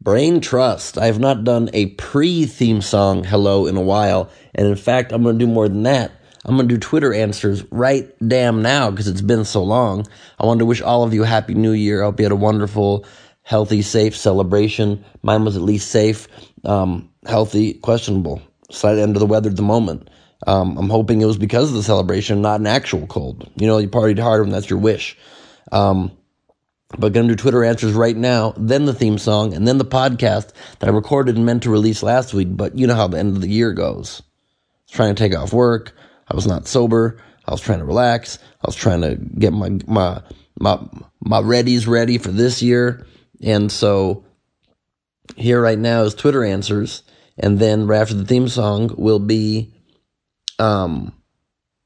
Brain Trust. I have not done a pre-theme song hello in a while, and in fact, I'm going to do more than that. I'm going to do Twitter answers right damn now because it's been so long. I want to wish all of you a happy new year. I hope you had a wonderful, healthy, safe celebration. Mine was at least safe, healthy, questionable. Slight under the weather at the moment. I'm hoping it was because of the celebration, not an actual cold. You know, you partied harder and that's your wish. But going to do Twitter answers right now, then the theme song, and then the podcast that I recorded and meant to release last week. But you know how the end of the year goes. I was trying to take off work. I was not sober. I was trying to relax. I was trying to get my readies ready for this year. And so here right now is Twitter answers. And then right after the theme song will be the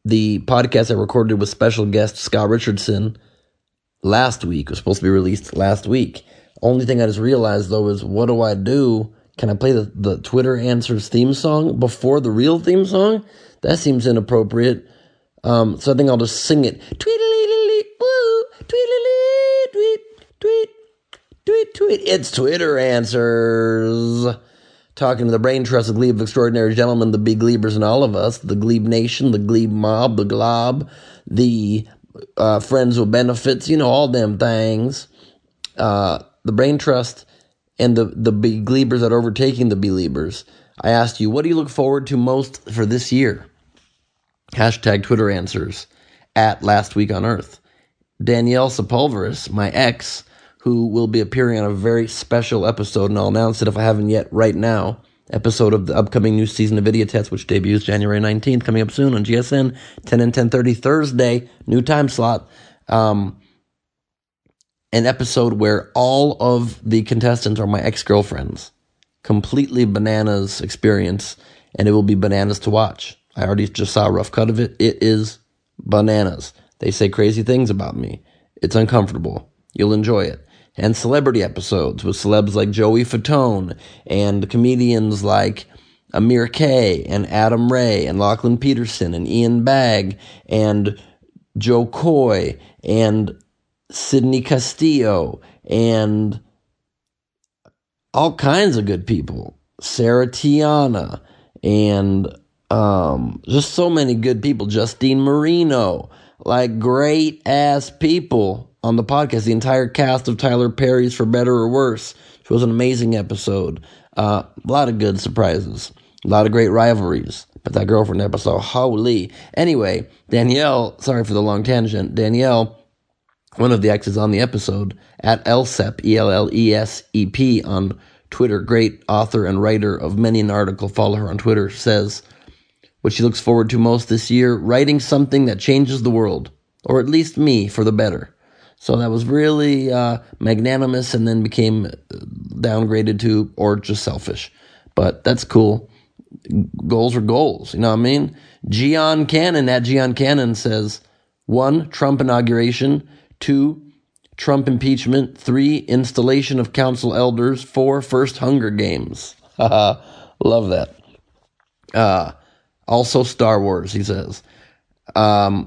podcast I recorded with special guest Scott Richardson. Last week, it was supposed to be released last week. Only thing I just realized, though, is what do I do? Can I play the Twitter Answers theme song before the real theme song? That seems inappropriate. So I think I'll just sing it. Tweet-a-lee-lee-lee, woo, tweet-a-lee, tweet, tweet, tweet, tweet. It's Twitter Answers. Talking to the brain trust of Glebe of Extraordinary Gentlemen, the big Glebers and all of us, the Glebe Nation, the Glebe Mob, the Glob, the... friends with benefits, you know, all them things. The brain trust and the believers that are overtaking the believers. I asked you, what do you look forward to most for this year? Hashtag Twitter answers at Last Week on Earth. Danielle Sepulvere, my ex, who will be appearing on a very special episode, and I'll announce it if I haven't yet right now. Episode of the upcoming new season of Idiotest, which debuts January 19th, coming up soon on GSN, 10 and 10:30 Thursday, new time slot. An episode where all of the contestants are my ex-girlfriends. Completely bananas experience, and it will be bananas to watch. I already just saw a rough cut of it. It is bananas. They say crazy things about me. It's uncomfortable. You'll enjoy it. And celebrity episodes with celebs like Joey Fatone and comedians like Amir Kay and Adam Ray and Lachlan Peterson and Ian Bag and Joe Coy and Sydney Castillo and all kinds of good people. Sarah Tiana and just so many good people. Justine Marino, like great ass people. On the podcast, the entire cast of Tyler Perry's For Better or Worse, which was an amazing episode. A lot of good surprises. A lot of great rivalries. But that girlfriend episode, holy. Anyway, Danielle, sorry for the long tangent. Danielle, one of the exes on the episode, at Elsep, E-L-L-E-S-E-P, on Twitter, great author and writer of many an article, follow her on Twitter, says what she looks forward to most this year, writing something that changes the world, or at least me, for the better. So that was really magnanimous and then became downgraded to or just selfish. But that's cool. Goals are goals. You know what I mean? Gian Cannon at Gian Cannon says, 1, Trump inauguration. 2, Trump impeachment. 3, installation of council elders. 4, first Hunger Games. Love that. Also Star Wars, he says.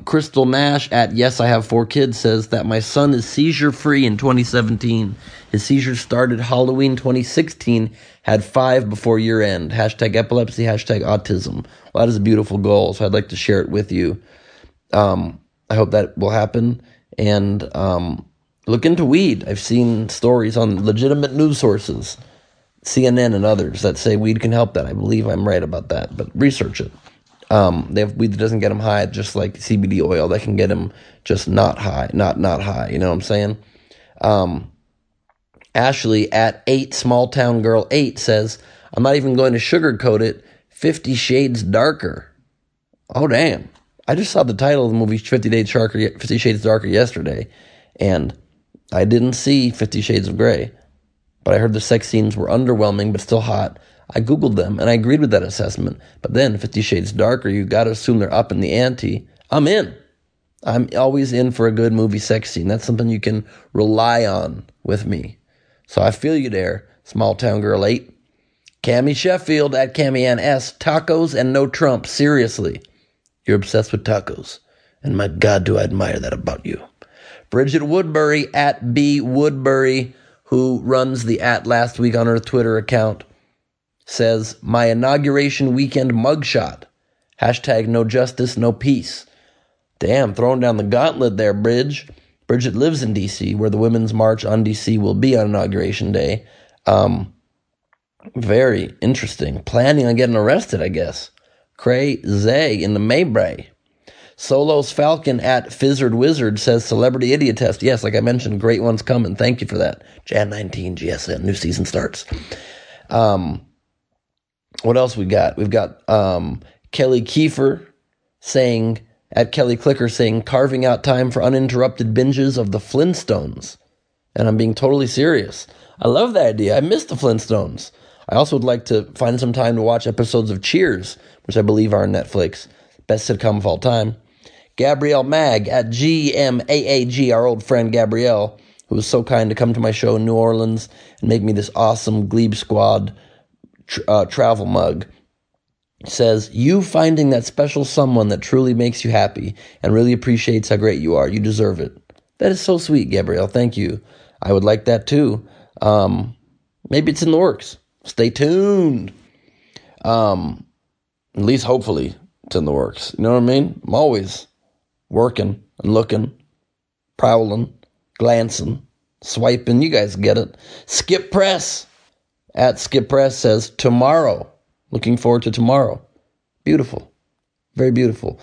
Crystal Nash at Yes, I Have 4 Kids says that my son is seizure-free in 2017. His seizures started Halloween 2016, had 5 before year-end. Hashtag epilepsy, hashtag autism. Well, that is a beautiful goal, so I'd like to share it with you. I hope that will happen. And look into weed. I've seen stories on legitimate news sources, CNN and others, that say weed can help that. I believe I'm right about that, but research it. They have weed that doesn't get them high, just like CBD oil that can get them just not high. You know what I'm saying? Ashley at 8, small town girl 8 says, I'm not even going to sugarcoat it. 50 Shades Darker. Oh damn! I just saw the title of the movie 50 Shades Darker yesterday, and I didn't see 50 Shades of Grey, but I heard the sex scenes were underwhelming but still hot. I Googled them, and I agreed with that assessment. But then, 50 Shades Darker, you got to assume they're up in the ante. I'm in. I'm always in for a good movie sex scene. That's something you can rely on with me. So I feel you there, small town girl 8. Cammie Sheffield at Cammie S. Tacos and no Trump. Seriously. You're obsessed with tacos. And my God, do I admire that about you. Bridget Woodbury at B. Woodbury. who runs the @LastWeekOnEarth Twitter account, says, "My inauguration weekend mugshot. Hashtag no justice, no peace." Damn, throwing down the gauntlet there, Bridge. Bridget lives in D.C., where the Women's March on D.C. will be on Inauguration Day. Very interesting. Planning on getting arrested, I guess. Crazy in the Maybray. Solos Falcon @FizzardWizard says, "Celebrity Idiotest." Yes, like I mentioned, great one's coming. Thank you for that. Jan 19, GSN, new season starts. What else we got? We've got Kelly Kiefer saying, @KellyClicker saying, "Carving out time for uninterrupted binges of the Flintstones." And I'm being totally serious. I love that idea. I miss the Flintstones. I also would like to find some time to watch episodes of Cheers, which I believe are on Netflix. Best sitcom of all time. Gabrielle Mag @GMAAG, our old friend Gabrielle, who was so kind to come to my show in New Orleans and make me this awesome Glebe Squad travel mug, says, "You finding that special someone that truly makes you happy and really appreciates how great you are. You deserve it." That is so sweet, Gabrielle. Thank you. I would like that too. Maybe it's in the works. Stay tuned. At least hopefully it's in the works. You know what I mean? I'm always working and looking, prowling, glancing, swiping. You guys get it. Skip Press @SkipPress says, "Tomorrow. Looking forward to tomorrow." Beautiful. Very beautiful.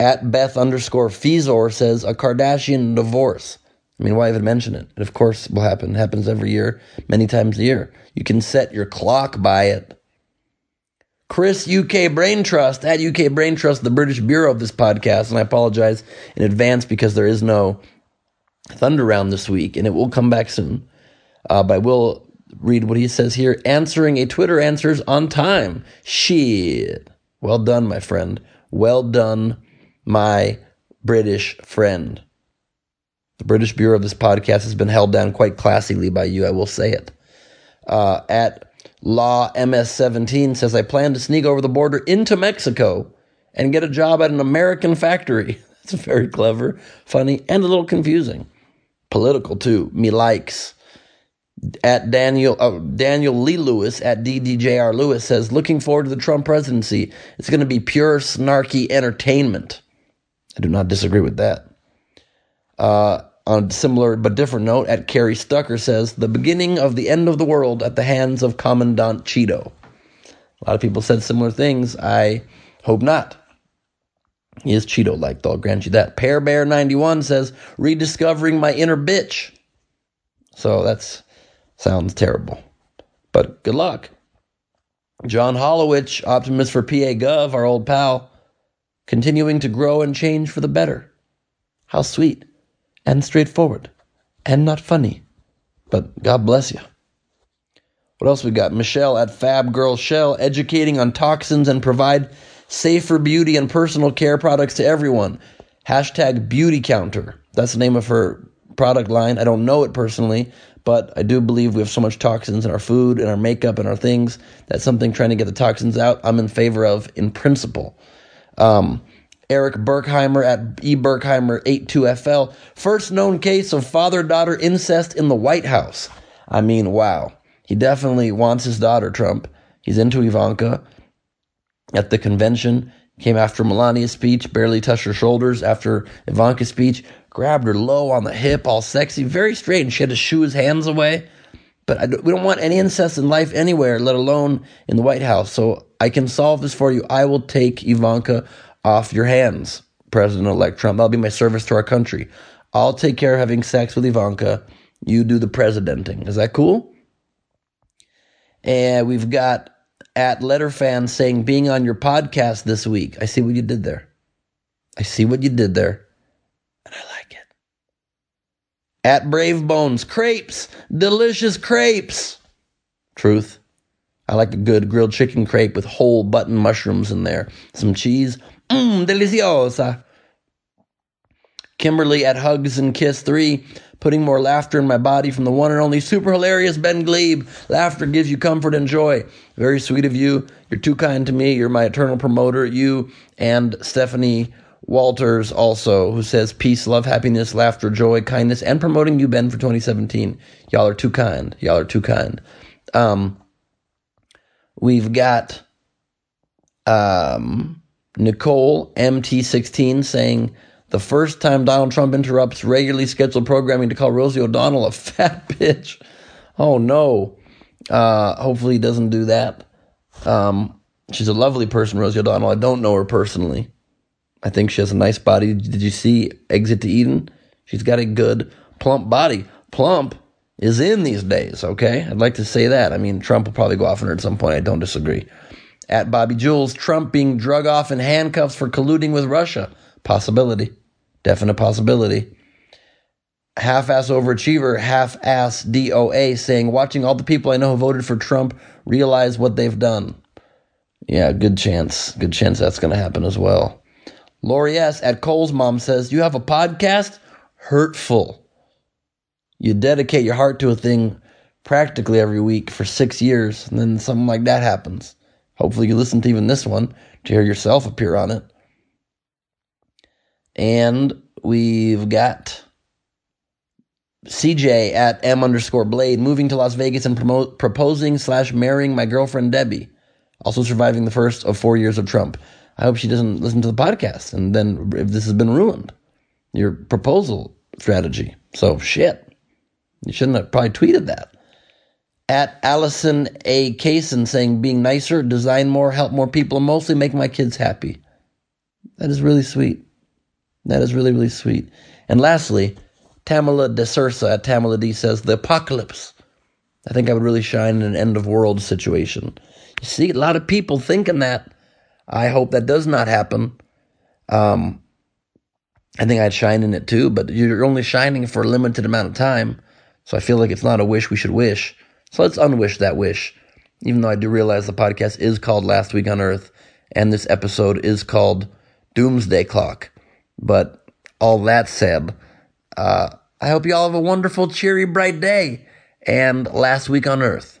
@Beth_Fezor says, "A Kardashian divorce." I mean, why even mention it? It, of course, will happen. It happens every year, many times a year. You can set your clock by it. Chris UK Brain Trust @UK Brain Trust, the British Bureau of this podcast. And I apologize in advance because there is no thunder round this week, and it will come back soon. But I will read what he says here. "Answering a Twitter answers on time. Shit. Well done, my friend. Well done, my British friend." The British Bureau of this podcast has been held down quite classily by you, I will say it. @LawMS17 says, "I plan to sneak over the border into Mexico and get a job at an American factory." That's very clever, funny, and a little confusing. Political, too. Me likes. @Daniel Lee Lewis @DDJR Lewis says, "Looking forward to the Trump presidency. It's going to be pure snarky entertainment." I do not disagree with that. On a similar but different note, @Carrie Stucker says, "The beginning of the end of the world at the hands of Commandant Cheeto." A lot of people said similar things. I hope not. He is Cheeto-like, though. I'll grant you that. Pear Bear 91 says, "Rediscovering my inner bitch." So that's... sounds terrible, but good luck. John Hollowich, optimist for PA Gov, our old pal, "Continuing to grow and change for the better." How sweet and straightforward and not funny, but God bless you. What else we got? Michelle @FabGirlShell, "Educating on toxins and provide safer beauty and personal care products to everyone. #BeautyCounter. That's the name of her product line. I don't know it personally, but I do believe we have so much toxins in our food and our makeup and our things. That's something trying to get the toxins out I'm in favor of in principle. Eric Berkheimer @EBerkheimer82FL. "First known case of father-daughter incest in the White House." I mean, wow. He definitely wants his daughter, Trump. He's into Ivanka. At the convention, came after Melania's speech, barely touched her shoulders after Ivanka's speech. Grabbed her low on the hip, all sexy. Very strange. She had to shoo his hands away. But we don't want any incest in life anywhere, let alone in the White House. So I can solve this for you. I will take Ivanka off your hands, President-elect Trump. That'll be my service to our country. I'll take care of having sex with Ivanka. You do the presidenting. Is that cool? And we've got @LetterFan saying, "Being on your podcast this week." I see what you did there. I see what you did there. And I like it. @BraveBones, "Crepes, delicious crepes." Truth. I like a good grilled chicken crepe with whole button mushrooms in there. Some cheese. Deliciosa. Kimberly @HugsAndKiss3, "Putting more laughter in my body from the one and only super hilarious Ben Gleib. Laughter gives you comfort and joy." Very sweet of you. You're too kind to me. You're my eternal promoter. You and Stephanie Walters also, who says, peace, love, happiness, laughter, joy, kindness, and promoting you, Ben, for 2017. Y'all are too kind. Y'all are too kind. We've got Nicole MT16 saying, the first time Donald Trump interrupts regularly scheduled programming to call Rosie O'Donnell a fat bitch. Oh, no. Hopefully he doesn't do that. She's a lovely person, Rosie O'Donnell. I don't know her personally. I think she has a nice body. Did you see Exit to Eden? She's got a good, plump body. Plump is in these days, okay? I'd like to say that. I mean, Trump will probably go off on her at some point. I don't disagree. At Bobby Jules, Trump being drug off in handcuffs for colluding with Russia. Possibility. Definite possibility. Half-ass overachiever, half-ass DOA, saying, watching all the people I know who voted for Trump realize what they've done. Yeah, good chance. Good chance that's going to happen as well. Lori S. at Cole's mom says, you have a podcast? Hurtful. You dedicate your heart to a thing practically every week for 6 years, and then something like that happens. Hopefully you listen to even this one to hear yourself appear on it. And we've got CJ at M_Blade, moving to Las Vegas and proposing/marrying my girlfriend Debbie. Also surviving the first of 4 years of Trump. I hope she doesn't listen to the podcast, and then if this has been ruined, your proposal strategy. So, shit. You shouldn't have probably tweeted that. At Allison A. Kaysen saying, being nicer, design more, help more people, and mostly make my kids happy. That is really sweet. That is really, really sweet. And lastly, Tamala De Sursa at Tamala D says, the apocalypse. I think I would really shine in an end-of-world situation. You see, a lot of people thinking that. I hope that does not happen. I think I'd shine in it too, but you're only shining for a limited amount of time. So I feel like it's not a wish we should wish. So let's unwish that wish, even though I do realize the podcast is called Last Week on Earth, and this episode is called Doomsday Clock. But all that said, I hope you all have a wonderful, cheery, bright day. And Last Week on Earth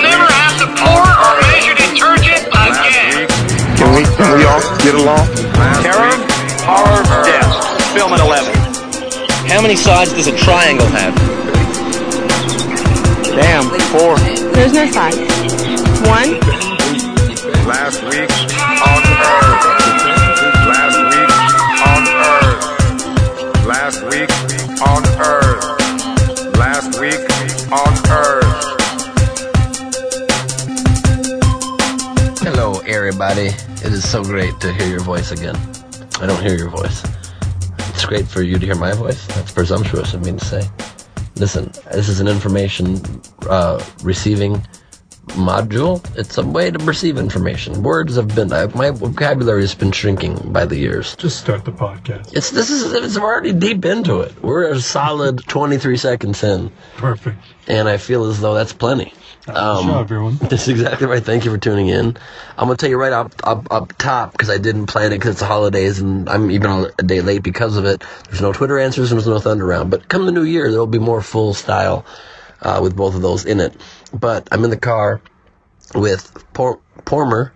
never have to pour or measure detergent again. Can we all get along? Terror, horror, death. Film at 11. How many sides does a triangle have? Damn, 4. There's no side. 1. Last week on Earth. Last week on Earth. Last week on Earth. Last week on Earth. Hello, everybody. It is so great to hear your voice again. I don't hear your voice. It's great for you to hear my voice. That's presumptuous of me to say. Listen, this is an information receiving module. It's a way to receive information. Words have been... my vocabulary has been shrinking by the years. Just start the podcast. We're already deep into it. We're a solid 23 seconds in. Perfect. And I feel as though that's plenty. Good job, everyone. That's exactly right. Thank you for tuning in. I'm going to tell you right up top, because I didn't plan it because it's the holidays and I'm even a day late because of it. There's no Twitter answers and there's no Thunder Round. But come the new year, there will be more full style with both of those in it. But I'm in the car with former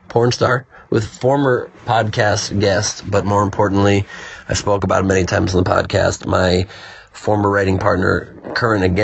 podcast guest, but more importantly, I spoke about it many times on the podcast, my former writing partner,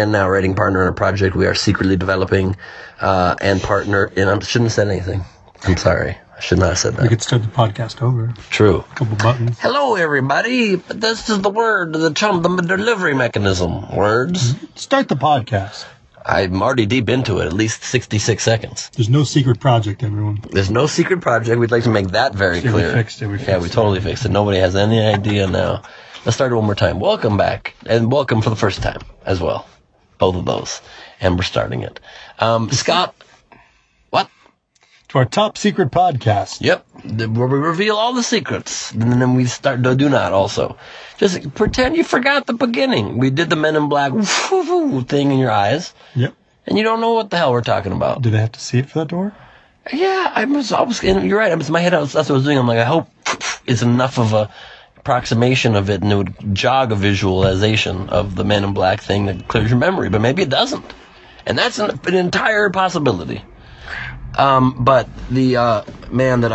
now writing partner on a project we are secretly developing, and partner in... I shouldn't have said anything. I'm sorry. I should not have said that. We could start the podcast over. True. A couple buttons. Hello, everybody. This is the word, the delivery mechanism. Words. Start the podcast. I'm already deep into it, at least 66 seconds. There's no secret project, everyone. There's no secret project. We'd like to make that very clear. We totally fixed it. Nobody has any idea now. Let's start it one more time. Welcome back, and welcome for the first time as well. Both of those, and we're starting it. Scott, what? to our top secret podcast. Yep, where we reveal all the secrets, and then we start Do Not also. Just pretend you forgot the beginning. We did the Men in Black thing in your eyes. Yep. And you don't know what the hell we're talking about. Did I have to see it for that door? Yeah, I was you're right. In my head, that's what I was doing. I'm like, I hope it's enough of a approximation of it, and it would jog a visualization of the Man in Black thing that clears your memory, but maybe it doesn't. And that's an entire possibility. But the man that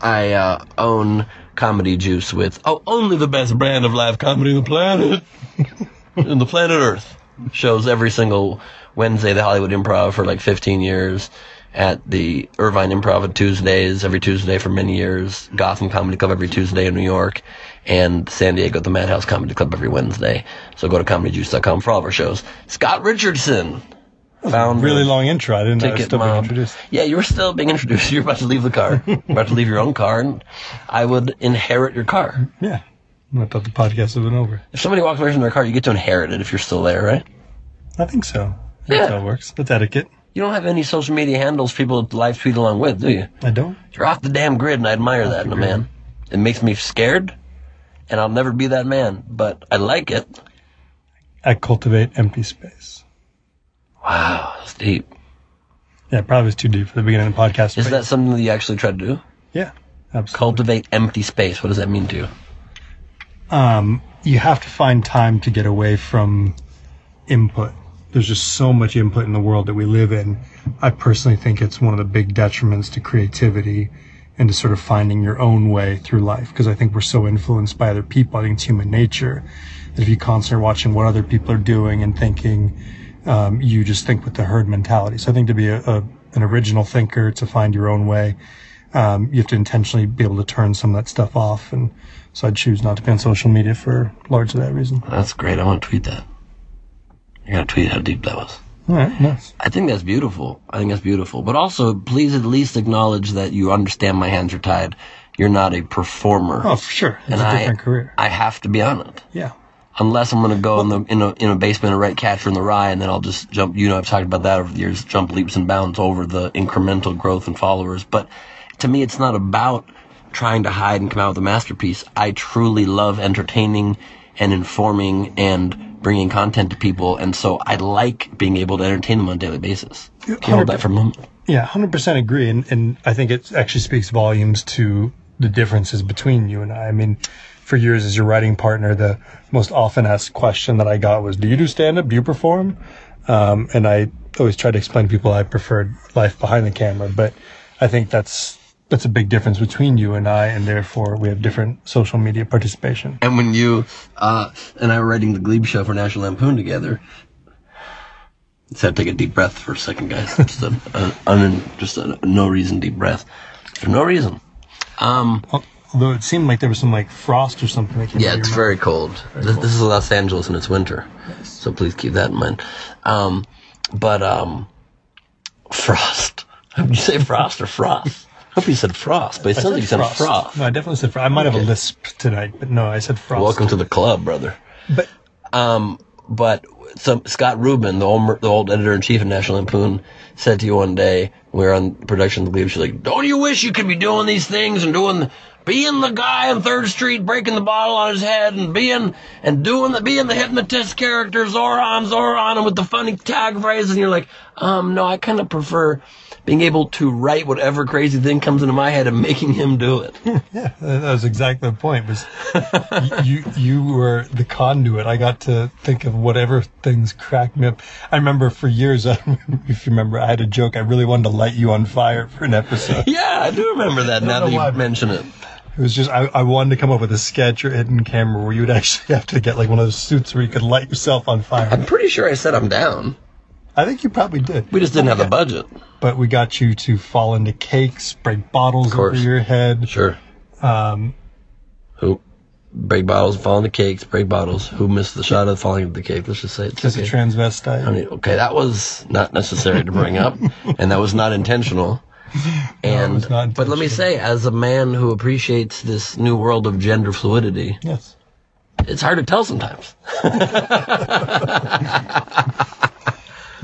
I own comedy juice with, only the best brand of live comedy on the planet, on the planet Earth, shows every single Wednesday, the Hollywood Improv for like 15 years, at the Irvine Improv on Tuesdays, every Tuesday for many years, Gotham Comedy Club every Tuesday in New York, and San Diego at the Madhouse Comedy Club every Wednesday. So go to comedyjuice.com for all of our shows. Scott Richardson. Found really long intro. I didn't know I was still being introduced. Yeah, you were still being introduced. You're about to leave the car. You're about to leave your own car, and I would inherit your car. Yeah. I thought the podcast had been over. If somebody walks away from their car, you get to inherit it if you're still there, right? I think so. Yeah. That's how it works. That's etiquette. You don't have any social media handles people live tweet along with, do you? I don't. You're off the damn grid, and I admire that in a man. It makes me scared, and I'll never be that man, but I like it. I cultivate empty space. Wow, that's deep. Yeah, it probably was too deep for the beginning of the podcast. Is that something that you actually try to do? Yeah, absolutely. Cultivate empty space. What does that mean to you? You have to find time to get away from input. There's just so much input in the world that we live in. I personally think it's one of the big detriments to creativity and to sort of finding your own way through life, because I think we're so influenced by other people. I think it's human nature that if you constantly are watching what other people are doing and thinking, you just think with the herd mentality. So I think to be an original thinker, to find your own way, you have to intentionally be able to turn some of that stuff off. And so I'd choose not to be on social media for largely that reason. That's great. I want to tweet that. I gotta tweet how deep that was. All right, nice. I think that's beautiful. But also, please at least acknowledge that you understand my hands are tied. You're not a performer. Oh, for sure. It's a different career. I have to be on it. Yeah. Unless I'm gonna go in a basement and write Catcher in the Rye, and then I'll just jump. You know, I've talked about that over the years. Jump leaps and bounds over the incremental growth and followers. But to me, it's not about trying to hide and come out with a masterpiece. I truly love entertaining and informing and bringing content to people, and so I like being able to entertain them on a daily basis. Can you hold that for a moment? Yeah, 100% agree, and I think it actually speaks volumes to the differences between you and I. I mean, for years as your writing partner, the most often asked question that I got was, do you do stand-up? Do you perform? And I always try to explain to people I preferred life behind the camera, but I think that's a big difference between you and I, and therefore we have different social media participation. And when you and I were writing the Glebe show for National Lampoon together, let's have to take a deep breath for a second, guys. Just a no reason deep breath. For no reason. Although it seemed like there was some like frost or something that came out of your mouth. Very cold. Very cold. This is Los Angeles and it's winter. Yes. So please keep that in mind. But frost. Did you say frost or frost? I hope you said frost, but it sounds like you said froth. No, I definitely said froth. I might have a lisp tonight, but no, I said frost. Welcome to the club, brother. But Scott Rubin, the old editor-in-chief of National Lampoon, said to you one day, we were on production of the Glebe, she's like, don't you wish you could be doing these things and being the guy on 3rd Street breaking the bottle on his head and being the hypnotist character, Zoran, and with the funny tag phrase, and you're like, no, I kind of prefer being able to write whatever crazy thing comes into my head and making him do it. Yeah, that was exactly the point. Was you were the conduit. I got to think of whatever things cracked me up. I remember for years, if you remember, I had a joke. I really wanted to light you on fire for an episode. Yeah, I do remember that now that you mention it. It was just, I wanted to come up with a sketch or hidden camera where you would actually have to get like one of those suits where you could light yourself on fire. I'm pretty sure I said I'm down. I think you probably did. We just didn't have the budget. But we got you to fall into cakes, break bottles over your head. Sure. Who? Break bottles, fall into cakes, break bottles. Who missed the shot of falling into the cake? Let's just say it's just okay. A transvestite. I mean, okay, that was not necessary to bring up, and that was not intentional. And no, it was not intentional. But let me say, as a man who appreciates this new world of gender fluidity, yes, it's hard to tell sometimes.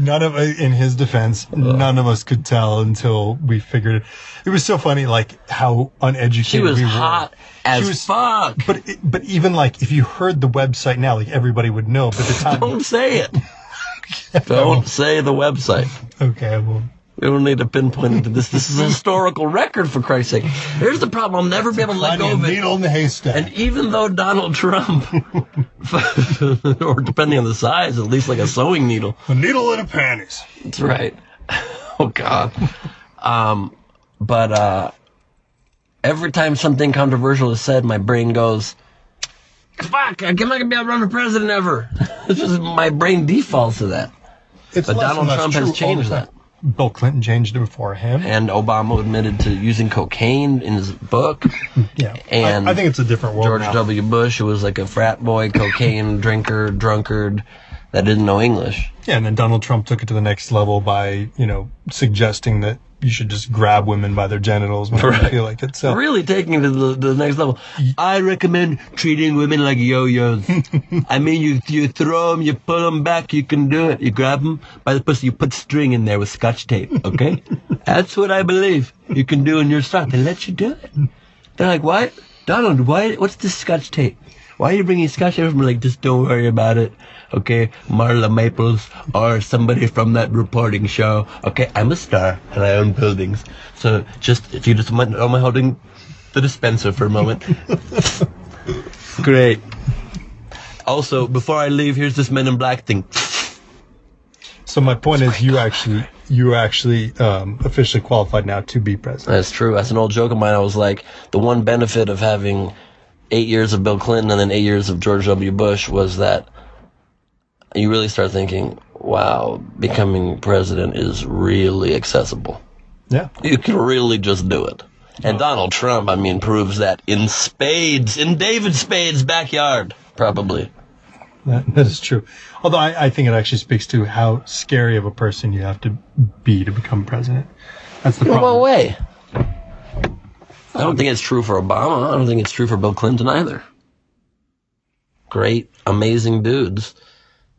in his defense, none of us could tell until we figured it. It was so funny, like, how uneducated we were. She was hot as fuck. But even, like, if you heard the website now, like, everybody would know. But the time... Don't say it. Don't say the website. Okay, well... We don't need to pinpoint into this. This is a historical record, for Christ's sake. Here's the problem. I'll never be able to let go of it. Needle in the haystack. And even though Donald Trump, or depending on the size, at least like a sewing needle. A needle in a panties. That's right. Oh, God. But every time something controversial is said, my brain goes, fuck, I'm not going to be able to run for president ever. It's just my brain defaults to that. But Donald Trump has changed that. Bill Clinton changed it before him. And Obama admitted to using cocaine in his book. Yeah. And I think it's a different world George now. W. Bush, who was like a frat boy, cocaine drinker, drunkard, that didn't know English. Yeah, and then Donald Trump took it to the next level by, you know, suggesting that you should just grab women by their genitals when you feel like it. So really taking it to the next level. I recommend treating women like yo-yos. I mean, you throw them, you pull them back, you can do it. You grab them by the pussy, you put string in there with scotch tape, okay? That's what I believe you can do in your stock. They let you do it. They're like, what? Donald, why? What's this scotch tape? Why are you bringing scotch tape? I'm like, just don't worry about it. Okay, Marla Maples or somebody from that reporting show. Okay, I'm a star and I own buildings. So just, if you just mind, am I holding the dispenser for a moment? Great. Also, before I leave, here's this Men in Black thing. So my point is, you actually officially qualified now to be president. That's true. That's an old joke of mine. I was like, the one benefit of having 8 years of Bill Clinton and then 8 years of George W. Bush was that you really start thinking, wow, becoming president is really accessible. Yeah. You can really just do it. And Donald Trump, I mean, proves that in spades, in David Spade's backyard, probably. That is true. Although I think it actually speaks to how scary of a person you have to be to become president. That's the problem. No way. I don't think it's true for Obama. I don't think it's true for Bill Clinton either. Great, amazing dudes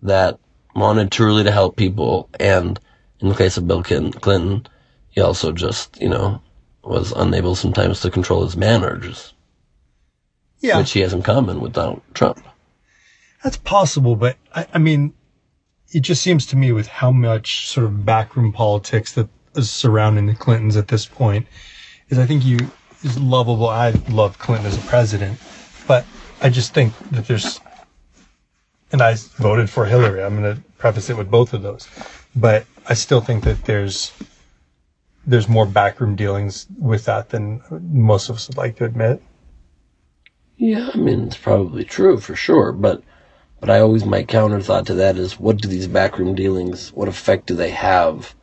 that wanted truly to help people, and in the case of Bill Clinton, he also just, you know, was unable sometimes to control his man urges. Yeah. Which he has in common with Donald Trump. That's possible, but I mean, it just seems to me with how much sort of backroom politics that is surrounding the Clintons at this point, is I think is lovable. I love Clinton as a president, but I just think that there's... And I voted for Hillary. I'm going to preface it with both of those. But I still think that there's more backroom dealings with that than most of us would like to admit. Yeah, I mean, it's probably true for sure. But I always, my counter thought to that is, what do these backroom dealings, what effect do they have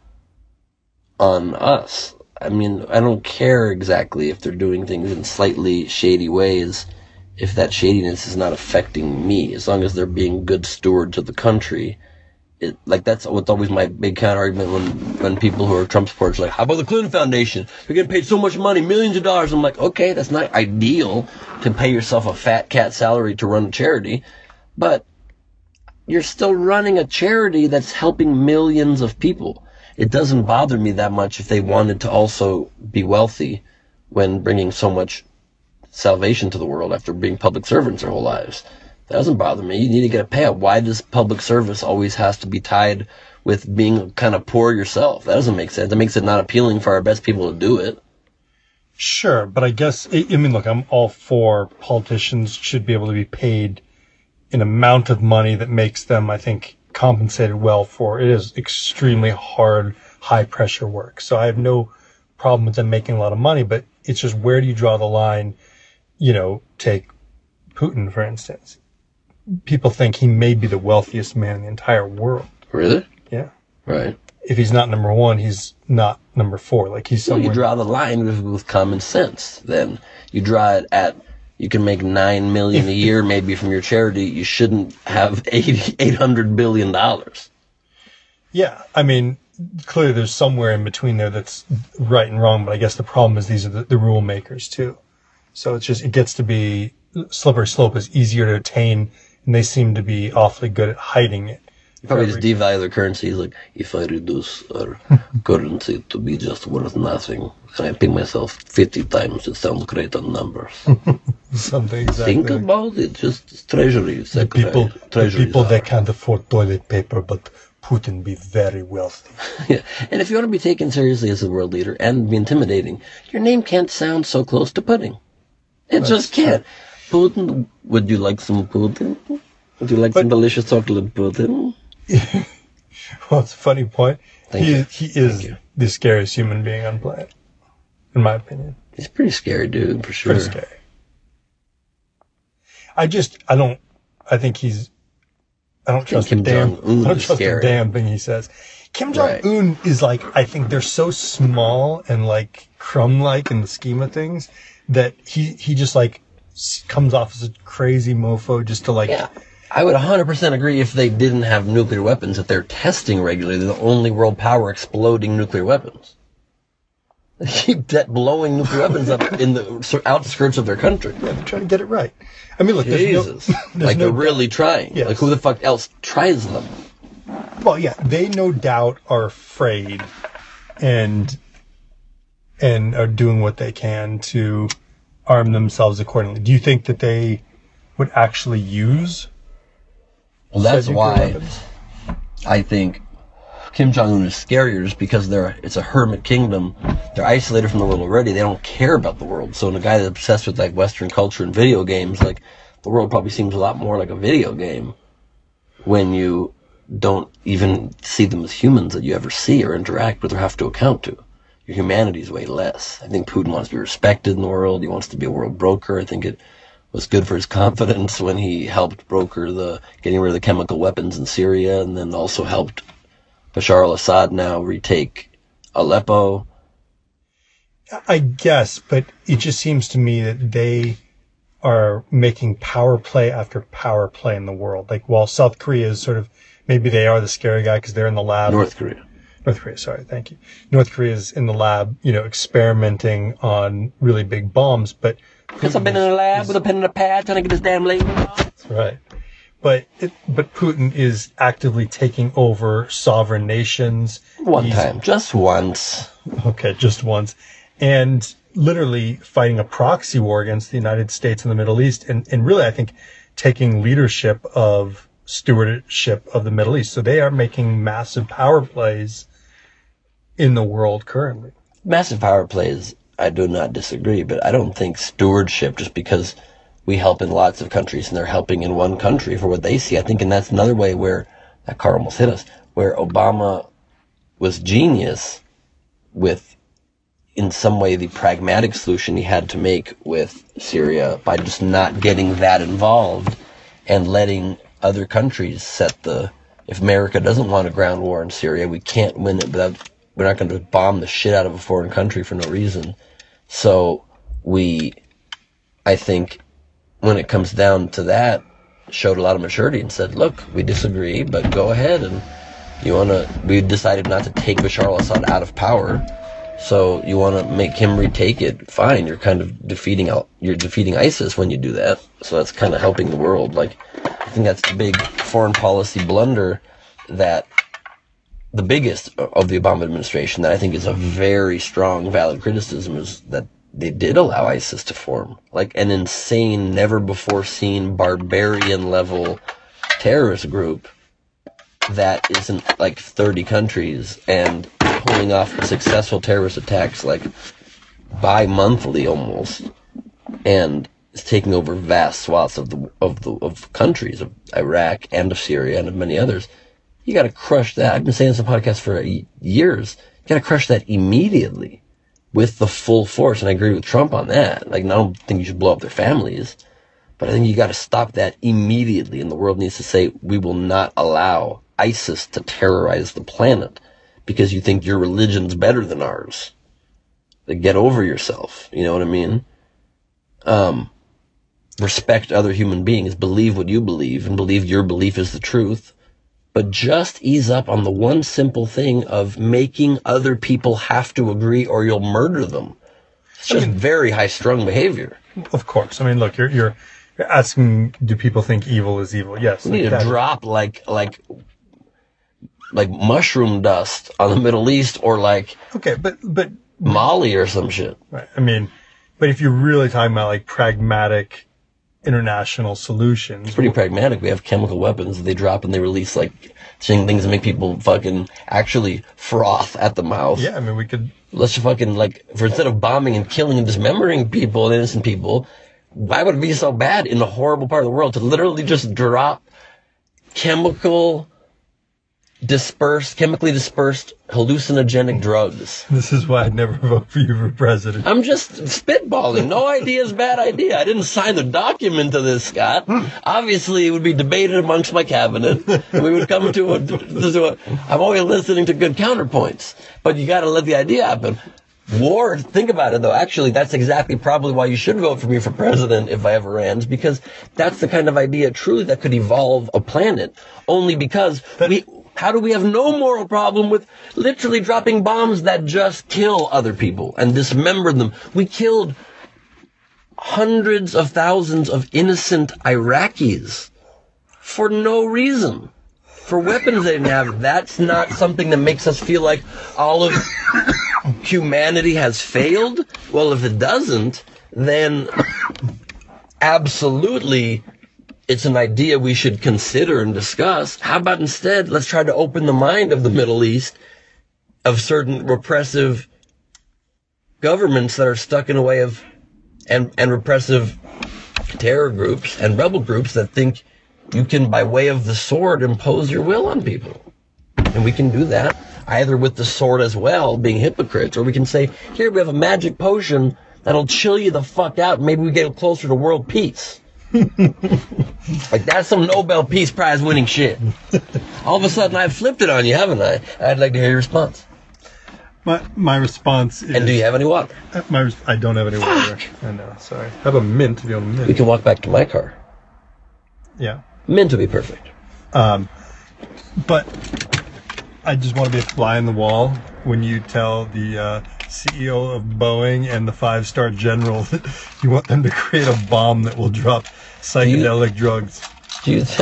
on us? I mean, I don't care exactly if they're doing things in slightly shady ways, if that shadiness is not affecting me, as long as they're being good stewards of the country. It, like, that's what's always my big counter-argument when people who are Trump supporters are like, how about the Clinton Foundation? They're getting paid so much money, millions of dollars. I'm like, okay, that's not ideal to pay yourself a fat cat salary to run a charity, but you're still running a charity that's helping millions of people. It doesn't bother me that much if they wanted to also be wealthy when bringing so much salvation to the world after being public servants their whole lives. That doesn't bother me. You need to get a payout. Why does public service always has to be tied with being kind of poor yourself? That doesn't make sense. That makes it not appealing for our best people to do it. Sure, but I guess, I mean, look, I'm all for politicians should be able to be paid an amount of money that makes them, I think, compensated well for. It is extremely hard, high-pressure work. So I have no problem with them making a lot of money, but it's just, where do you draw the line? You know, take Putin, for instance. People think he may be the wealthiest man in the entire world. Really? Yeah. Right. If he's not number one, he's not number four. Like, he's somewhere. You draw the line with common sense. Then you draw it at, you can make $9 million a year maybe from your charity. You shouldn't have $800 billion. Yeah, I mean, clearly there's somewhere in between there that's right and wrong. But I guess the problem is these are the rule makers too. So it's just, it gets to be, slippery slope is easier to attain, and they seem to be awfully good at hiding it. Probably just devalue their currency. He's like, if I reduce our currency to be just worth nothing, and I pay myself 50 times, it sounds great on numbers. Something exactly. Think about it. Just treasury. The people that can't afford toilet paper, but Putin be very wealthy. Yeah. And if you want to be taken seriously as a world leader and be intimidating, your name can't sound so close to pudding. It just can't. Putin, would you like some Putin? Would you like some delicious chocolate Putin? Well, it's a funny point. He is the scariest human being on planet, in my opinion. He's a pretty scary dude, for sure. Pretty scary. I don't trust a damn thing he says. Kim Jong-un is like, I think they're so small and like crumb-like in the scheme of things that he just like comes off as a crazy mofo just to like... Yeah. I would 100% agree if they didn't have nuclear weapons that they're testing regularly. They're the only world power exploding nuclear weapons. They keep blowing nuclear weapons up in the outskirts of their country. Yeah, they're trying to get it right. I mean, look, Jesus. They're really trying. Yes. Like, who the fuck else tries them? Well, yeah, they no doubt are afraid and are doing what they can to arm themselves accordingly. Do you think that they would actually use... Well, that's why I think Kim Jong-un is scarier, just because it's a hermit kingdom. They're isolated from the world already. They don't care about the world. So, in a guy that's obsessed with like Western culture and video games, like the world probably seems a lot more like a video game when you don't even see them as humans that you ever see or interact with or have to account to. Your humanity is way less. I think Putin wants to be respected in the world. He wants to be a world broker. I think it was good for his confidence when he helped broker the getting rid of the chemical weapons in Syria, and then also helped Bashar al-Assad now retake Aleppo. I guess, but it just seems to me that they are making power play after power play in the world. Like, while South Korea is sort of, maybe they are the scary guy because they're in the lab. North Korea is in the lab, you know, experimenting on really big bombs, but... Because I've been in a lab with a pen and a pad trying to get this damn label off. That's right. But Putin is actively taking over sovereign nations. Just once. Okay, just once. And literally fighting a proxy war against the United States and the Middle East. And really, I think, taking stewardship of the Middle East. So they are making massive power plays in the world currently. Massive power plays. I do not disagree, but I don't think stewardship, just because we help in lots of countries and they're helping in one country for what they see, I think, and that's another way where, that car almost hit us, where Obama was genius with, in some way, the pragmatic solution he had to make with Syria by just not getting that involved and letting other countries if America doesn't want a ground war in Syria, we can't win it without, we're not going to bomb the shit out of a foreign country for no reason. So I think when it comes down to that, showed a lot of maturity and said, look, we disagree, but go ahead. And we decided not to take Bashar al-Assad out of power. So you want to make him retake it? Fine. You're kind of defeating ISIS when you do that. So that's kind of helping the world. Like, I think that's the big foreign policy blunder the biggest of the Obama administration that I think is a very strong, valid criticism is that they did allow ISIS to form. Like an insane, never-before-seen, barbarian-level terrorist group that is in, like, 30 countries and pulling off successful terrorist attacks, like, bi-monthly almost, and is taking over vast swaths of countries, of Iraq and of Syria and of many others. You got to crush that. I've been saying this on podcasts for years. You got to crush that immediately with the full force. And I agree with Trump on that. Like, I don't think you should blow up their families, but I think you got to stop that immediately. And the world needs to say, we will not allow ISIS to terrorize the planet because you think your religion's better than ours. Like, get over yourself. You know what I mean? Respect other human beings. Believe what you believe and believe your belief is the truth. But just ease up on the one simple thing of making other people have to agree or you'll murder them. It's very high-strung behavior. Of course. I mean, look, you're asking, do people think evil is evil? Yes. We need to drop, like like mushroom dust on the Middle East, or like but Mali or some shit. Right. I mean, but if you're really talking about like pragmatic international solutions, it's pretty pragmatic. We have chemical weapons that they drop and they release like things that make people fucking actually froth at the mouth. Yeah, I mean, we could. Let's just fucking, like, for instead of bombing and killing and dismembering people and innocent people, why would it be so bad in the horrible part of the world to literally just drop chemically dispersed hallucinogenic drugs? This is why I'd never vote for you for president. I'm just spitballing. No idea is bad idea. I didn't sign the document to this, Scott. Obviously, it would be debated amongst my cabinet. We would come to a... I'm always listening to good counterpoints, but you got to let the idea happen. War, think about it, though. Actually, that's exactly probably why you should vote for me for president if I ever ran, because that's the kind of idea truly that could evolve a planet, only because we... How do we have no moral problem with literally dropping bombs that just kill other people and dismember them? We killed hundreds of thousands of innocent Iraqis for no reason. For weapons they didn't have. That's not something that makes us feel like all of humanity has failed. Well, if it doesn't, then absolutely... it's an idea we should consider and discuss. How about instead, let's try to open the mind of the Middle East, of certain repressive governments that are stuck in a way of, and repressive terror groups and rebel groups that think you can, by way of the sword, impose your will on people. And we can do that either with the sword as well, being hypocrites, or we can say, here, we have a magic potion that'll chill you the fuck out. Maybe we get closer to world peace. Like, that's some Nobel Peace Prize winning shit. All of a sudden, I've flipped it on you, haven't I? I'd like to hear your response. My response is... And do you have any water? I don't have any water. I know, sorry. I have a mint, if you want a mint. We can walk back to my car. Yeah. Mint would be perfect. But I just want to be a fly in the wall when you tell the... CEO of Boeing and the five-star general that you want them to create a bomb that will drop psychedelic drugs.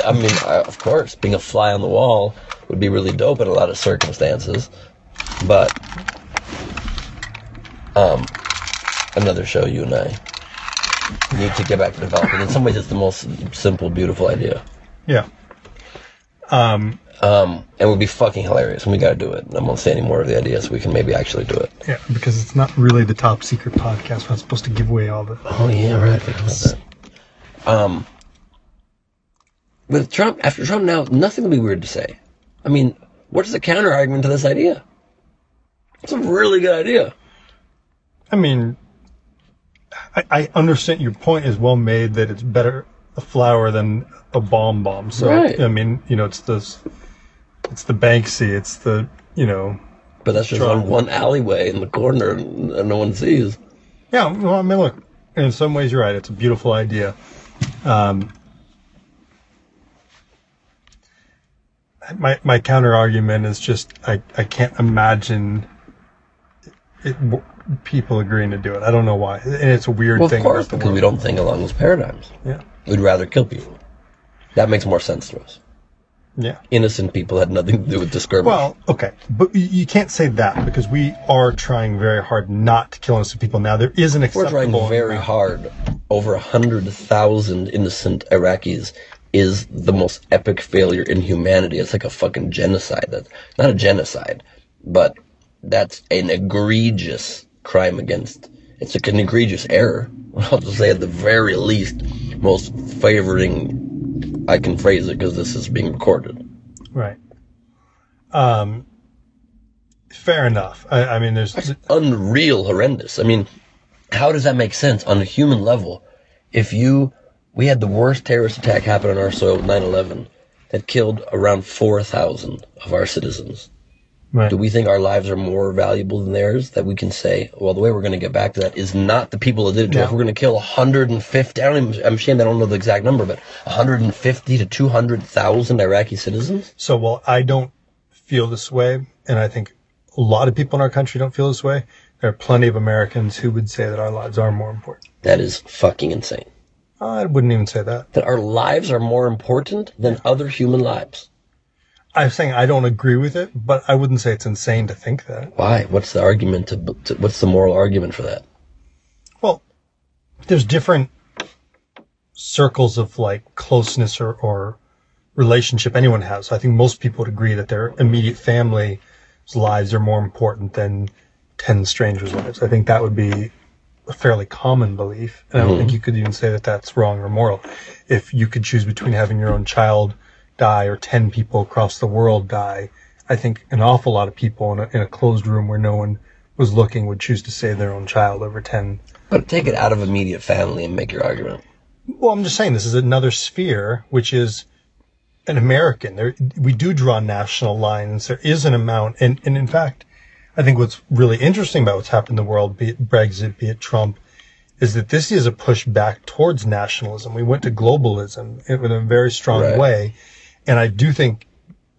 Of course, being a fly on the wall would be really dope in a lot of circumstances, but another show you and I need to get back to developing. In some ways, it's the most simple, beautiful idea. Yeah. It would be fucking hilarious, and we gotta do it. I won't say any more of the ideas, so we can maybe actually do it. Yeah, because it's not really the top secret podcast. We're not supposed to give away all the... Oh, yeah, right. With Trump, after Trump now, nothing would be weird to say. I mean, what's the counter-argument to this idea? It's a really good idea. I mean, I understand your point is well made that it's better a flower than a bomb. So, right. I mean, you know, it's the Banksy, it's the, you know... But that's just on one alleyway in the corner that no one sees. Yeah, well, I mean, look, in some ways you're right. It's a beautiful idea. My counter-argument is just I can't imagine people agreeing to do it. I don't know why. And it's a weird thing. Of course, because we don't think along those paradigms. Yeah. We'd rather kill people. That makes more sense to us. Yeah. Innocent people had nothing to do with discrimination. Well, okay. But you can't say that because we are trying very hard not to kill innocent people. Now, there is an acceptable... We're trying very hard. Over 100,000 innocent Iraqis is the most epic failure in humanity. It's like a fucking genocide. That's not a genocide, but that's an egregious crime against... It's an egregious error. I'll just say at the very least, most favoring... I can phrase it because this is being recorded. Right. Fair enough. I mean, there's... That's unreal horrendous. I mean, how does that make sense on a human level? If we had the worst terrorist attack happen on our soil, 9/11, that killed around 4,000 of our citizens. Right. Do we think our lives are more valuable than theirs? That we can say, well, the way we're going to get back to that is not the people that did it. No. If we're going to kill 150, I'm ashamed I don't know the exact number, but 150 to 200,000 Iraqi citizens? So while I don't feel this way, and I think a lot of people in our country don't feel this way, there are plenty of Americans who would say that our lives are more important. That is fucking insane. I wouldn't even say that. That our lives are more important than other human lives. I'm saying I don't agree with it, but I wouldn't say it's insane to think that. Why? What's the argument? What's the moral argument for that? Well, there's different circles of like closeness or relationship anyone has. So I think most people would agree that their immediate family's lives are more important than 10 strangers' lives. I think that would be a fairly common belief, and I don't think you could even say that that's wrong or moral. If you could choose between having your own child die or 10 people across the world die, I think an awful lot of people in a closed room where no one was looking would choose to save their own child over 10. But take it out of immediate family and make your argument. Well, I'm just saying this is another sphere, which is an American. We do draw national lines. There is an amount, and in fact, I think what's really interesting about what's happened in the world, be it Brexit, be it Trump, is that this is a push back towards nationalism. We went to globalism in a very strong way. And I do think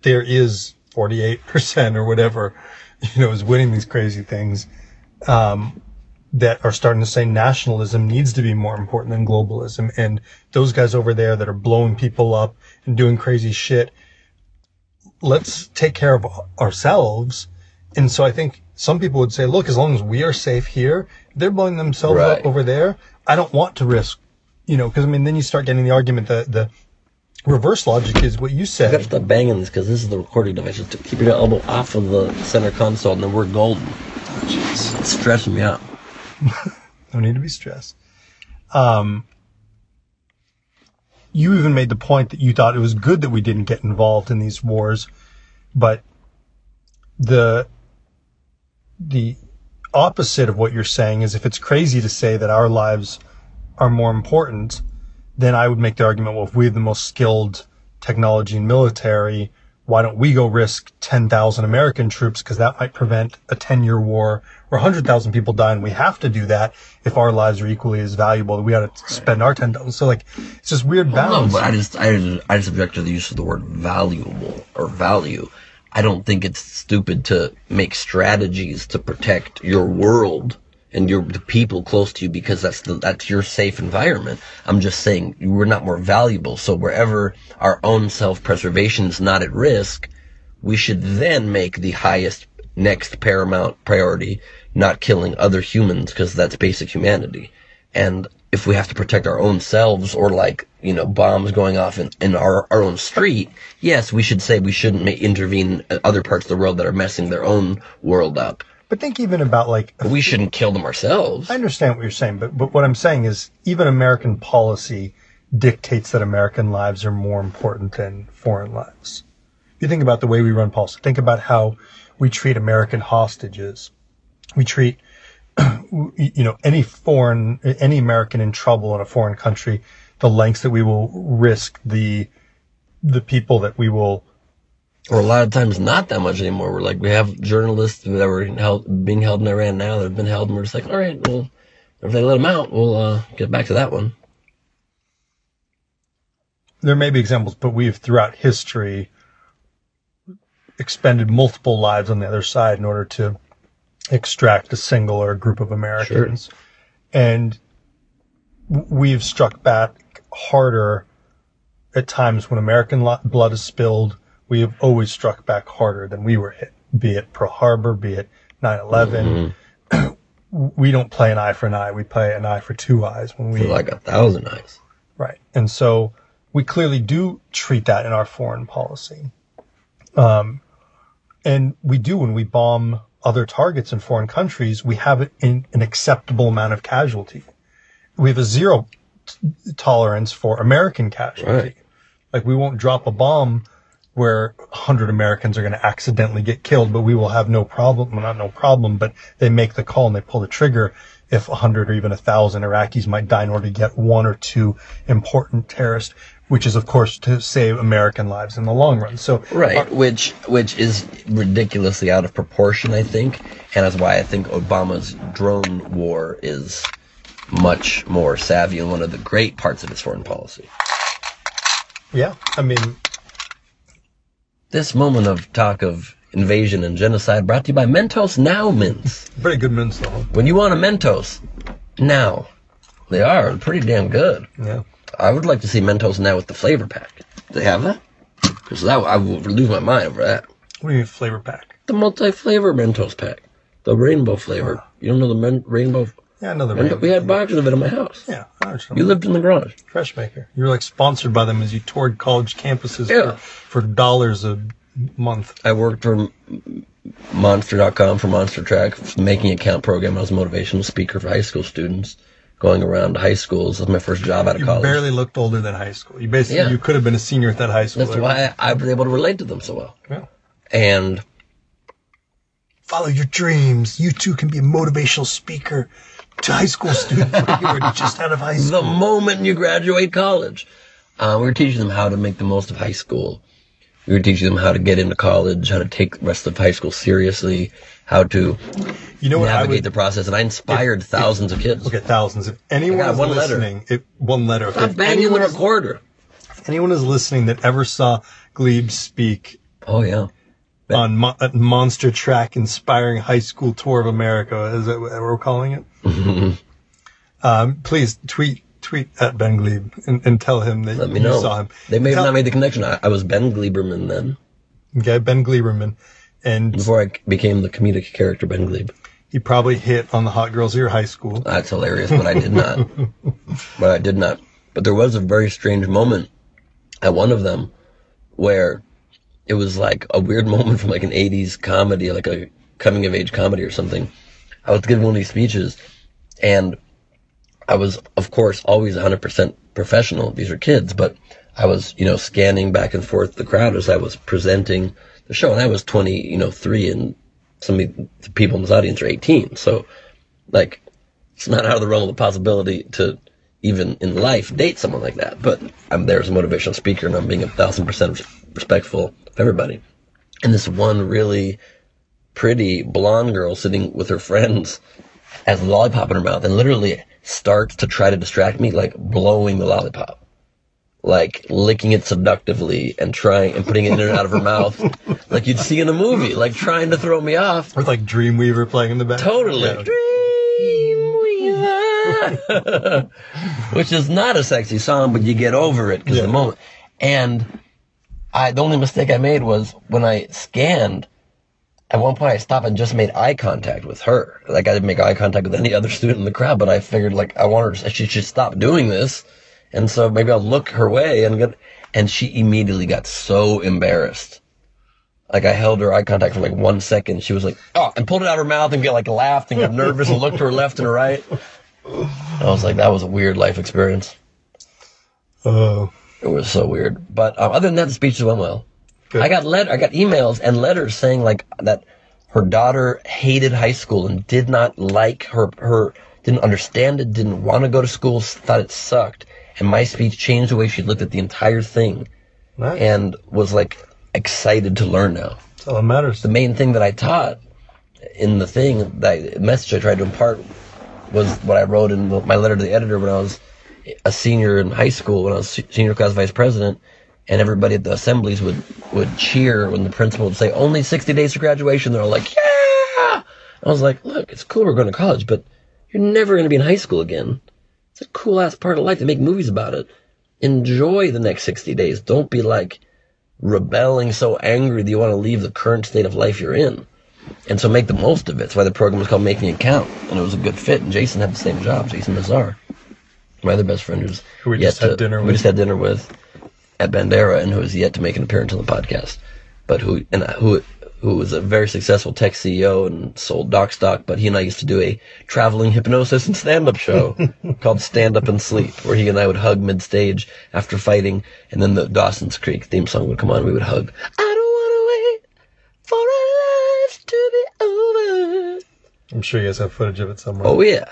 there is 48% or whatever, is winning these crazy things, that are starting to say nationalism needs to be more important than globalism. And those guys over there that are blowing people up and doing crazy shit, let's take care of ourselves. And so I think some people would say, look, as long as we are safe here, they're blowing themselves up over there. I don't want to risk, because then you start getting the argument that the reverse logic is what you said. You have to stop banging this because this is the recording device. Just keep your elbow off of the center console and then we're golden. Oh, jeez. It's stressing me out. No need to be stressed. You even made the point that you thought it was good that we didn't get involved in these wars, but the opposite of what you're saying is if it's crazy to say that our lives are more important, then I would make the argument, well, if we have the most skilled technology and military, why don't we go risk 10,000 American troops? Because that might prevent a 10-year war where 100,000 people die, and we have to do that if our lives are equally as valuable. We ought to spend our 10,000. So, it's this weird balance. No, but I just object to the use of the word valuable or value. I don't think it's stupid to make strategies to protect your world and the people close to you because that's your safe environment. I'm just saying we're not more valuable. So wherever our own self-preservation is not at risk, we should then make the highest next paramount priority, not killing other humans because that's basic humanity. And if we have to protect our own selves or bombs going off in our own street, yes, we should say we shouldn't intervene in other parts of the world that are messing their own world up. But think even about we shouldn't kill them ourselves. I understand what you're saying, but what I'm saying is even American policy dictates that American lives are more important than foreign lives. If you think about the way we run policy, think about how we treat American hostages. We treat any American in trouble in a foreign country, the lengths that we will risk, the people that we will. Or a lot of times not that much anymore. We're we have journalists that were being held in Iran now that have been held, and we're just all right, well, if they let them out, we'll get back to that one. There may be examples, but we have throughout history expended multiple lives on the other side in order to extract a single or a group of Americans. Sure. And we've struck back harder at times when American blood is spilled. We have always struck back harder than we were hit, be it Pearl Harbor, be it 9/11. Mm-hmm. We don't play an eye for an eye. We play an eye for two eyes. When we like 1,000 eyes. Right. And so we clearly do treat that in our foreign policy. And we do when we bomb other targets in foreign countries, we have an acceptable amount of casualty. We have a zero tolerance for American casualty. Right. We won't drop a bomb where 100 Americans are going to accidentally get killed, but we will have no problem. Well, not no problem, but they make the call and they pull the trigger if 100 or even 1,000 Iraqis might die in order to get one or two important terrorists, which is, of course, to save American lives in the long run. So which is ridiculously out of proportion, I think, and that's why I think Obama's drone war is much more savvy and one of the great parts of his foreign policy. Yeah, this moment of talk of invasion and genocide brought to you by Mentos Now Mints. Pretty good mints, though. When you want a Mentos, now. They are pretty damn good. Yeah. I would like to see Mentos Now with the flavor pack. Do they have that? Because I would lose my mind over that. What do you mean flavor pack? The multi-flavor Mentos pack. The rainbow flavor. Oh. You don't know the rainbow? Yeah, I know the rainbow. We had boxes of it in my house. Yeah. I understand. You lived in the garage. Freshmaker. You were like sponsored by them as you toured college campuses for dollars a month. I worked for Monster.com for Monster Track, making account program. I was a motivational speaker for high school students, going around to high schools. That was my first job out of college. You barely looked older than high school. You basically you could have been a senior at that high school. That's why I was able to relate to them so well. Yeah. And follow your dreams. You too can be a motivational speaker to high school students. You were just out of high school. The moment you graduate college, we were teaching them how to make the most of high school. We were teaching them how to get into college, how to take the rest of high school seriously, how to navigate the process. And I inspired thousands of kids. Look at thousands. If anyone is listening, one letter. Stop banging the recorder. If anyone is listening that ever saw Gleib speak, oh yeah, on Monster Track, Inspiring High School Tour of America, is that what we're calling it? Mm-hmm. Please tweet at Ben Gleib and tell him that you saw him. They may have not made the connection. I was Ben Gleiberman then. Okay, Ben Gleiberman. And before I became the comedic character Ben Gleib. He probably hit on the hot girls of your high school. That's hilarious, but I did not. But there was a very strange moment at one of them where it was like a weird moment from like an 80s comedy, like a coming-of-age comedy or something. I was giving one of these speeches, and I was, of course, always 100% professional. These are kids, but I was, scanning back and forth the crowd as I was presenting the show. And I was 23, and some of the people in this audience are 18. So, it's not out of the realm of the possibility to even in life date someone like that. But I'm there as a motivational speaker, and I'm being 1,000% respectful of everybody. And this one really pretty blonde girl sitting with her friends has a lollipop in her mouth, and literally starts to try to distract me, like blowing the lollipop, like licking it seductively and trying and putting it in and out of her mouth, like you'd see in a movie, like trying to throw me off. Or like Dreamweaver playing in the background. Totally. Yeah. Dreamweaver. Which is not a sexy song, but you get over it because of the moment. And the only mistake I made was when I scanned, at one point I stopped and just made eye contact with her. Like I didn't make eye contact with any other student in the crowd, but I figured I want her, she should stop doing this. And so maybe I'll look her way and she immediately got so embarrassed. Like I held her eye contact for 1 second. She was like, oh, and pulled it out of her mouth and laughed and got nervous and looked to her left and her right. I was like, that was a weird life experience. Oh, it was so weird. But other than that, the speeches went well. Good. I got emails and letters saying that her daughter hated high school and did not like her didn't understand it, didn't want to go to school, thought it sucked. And my speech changed the way she looked at the entire thing. Nice. And was excited to learn now. That's all that matters. The main thing that I taught in the thing, that message I tried to impart, was what I wrote in my letter to the editor when I was a senior in high school, when I was senior class vice president. And everybody at the assemblies would cheer when the principal would say, only 60 days to graduation. They're all like, yeah! I was like, look, it's cool we're going to college, but you're never going to be in high school again. It's a cool-ass part of life to make movies about it. Enjoy the next 60 days. Don't be, rebelling so angry that you want to leave the current state of life you're in. And so make the most of it. That's why the program was called Making It Count. And it was a good fit. And Jason had the same job, Jason Mazar, my other best friend who we just had dinner with. At Bandera, and who is yet to make an appearance on the podcast, but who was a very successful tech CEO and sold DocStock, but he and I used to do a traveling hypnosis and stand-up show called Stand Up and Sleep, where he and I would hug mid-stage after fighting, and then the Dawson's Creek theme song would come on, we would hug. I don't want to wait for our lives to be over. I'm sure you guys have footage of it somewhere. Oh, yeah.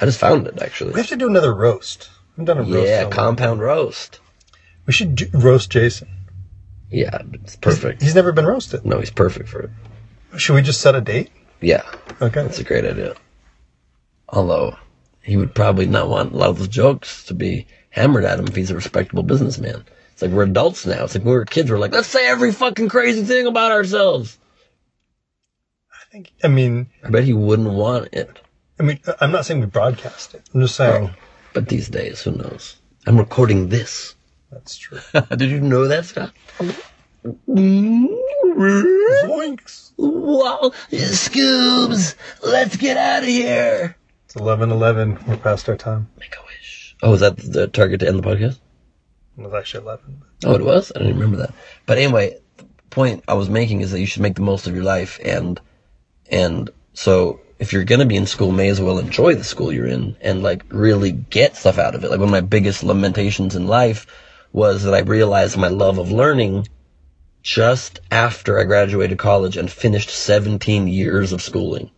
I just found it, actually. We have to do another roast. I've done a roast. Yeah, compound roast. We should roast Jason. Yeah, it's perfect. He's never been roasted. No, he's perfect for it. Should we just set a date? Yeah. Okay. That's a great idea. Although, he would probably not want a lot of those jokes to be hammered at him if he's a respectable businessman. It's we're adults now. It's when we were kids, we're let's say every fucking crazy thing about ourselves. I bet he wouldn't want it. I'm not saying we broadcast it. I'm just saying. Oh, but these days, who knows? I'm recording this. That's true. Did you know that, Scott? Zoinks! Wow, Scoobs! Let's get out of here! It's 11:11. We're past our time. Make a wish. Oh, is that the target to end the podcast? It was actually 11. Oh, it was? I didn't remember that. But anyway, the point I was making is that you should make the most of your life, and so if you're going to be in school, may as well enjoy the school you're in and, like, really get stuff out of it. Like, one of my biggest lamentations in life was that I realized my love of learning just after I graduated college and finished 17 years of schooling.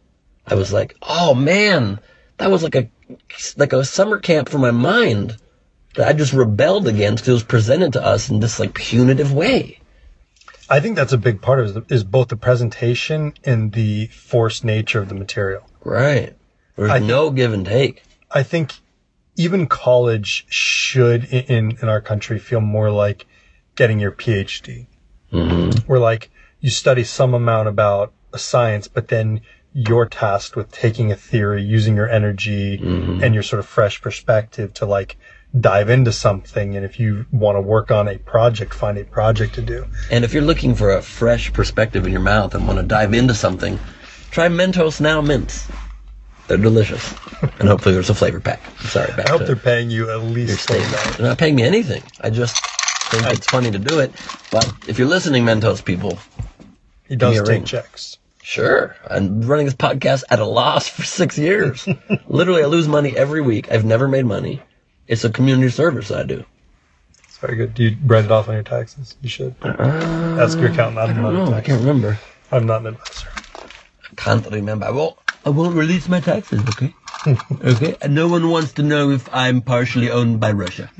I was like, oh, man, that was like a summer camp for my mind that I just rebelled against because it was presented to us in this, like, punitive way. I think that's a big part of it, is both the presentation and the forced nature of the material. Right. There's no give and take. I think even college should, in our country, feel more like getting your PhD. Mm-hmm. Where, like, you study some amount about a science, but then you're tasked with taking a theory, using your energy mm-hmm. and your sort of fresh perspective to, like, dive into something, and if you want to work on a project, find a project to do. And if you're looking for a fresh perspective in your mouth and want to dive into something, try Mentos Now Mints. They're delicious. And hopefully there's a flavor pack. Sorry, back I hope they're paying you at least $10. They're not paying me anything. I just think it's funny to do it. But if you're listening, Mentos people, he does take checks. Sure. I'm running this podcast at a loss for 6 years. Literally, I lose money every week. I've never made money. It's a community service I do. It's very good. Do you write it off on your taxes? You should. Ask your accountant. I can't remember. I'm not an advisor. I can't remember. I won't release my taxes, okay? Okay? And no one wants to know if I'm partially owned by Russia.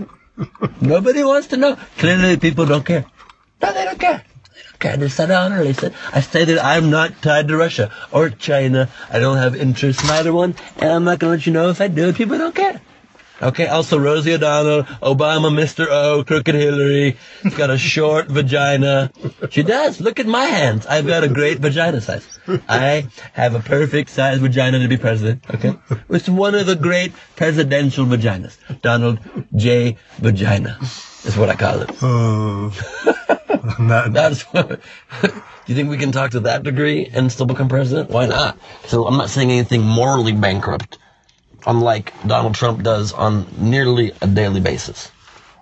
Nobody wants to know. Clearly, people don't care. No, they don't care. They don't care. They said honor. They said, I say that I'm not tied to Russia or China. I don't have interest in either one, and I'm not going to let you know if I do. People don't care. Okay, also Rosie O'Donnell, Obama, Mr. O, Crooked Hillary. She's got a short vagina. She does. Look at my hands. I've got a great vagina size. I have a perfect size vagina to be president. Okay? It's one of the great presidential vaginas. Donald J. Vagina is what I call it. That's what... Do you think we can talk to that degree and still become president? Why not? So I'm not saying anything morally bankrupt. Unlike Donald Trump does on nearly a daily basis.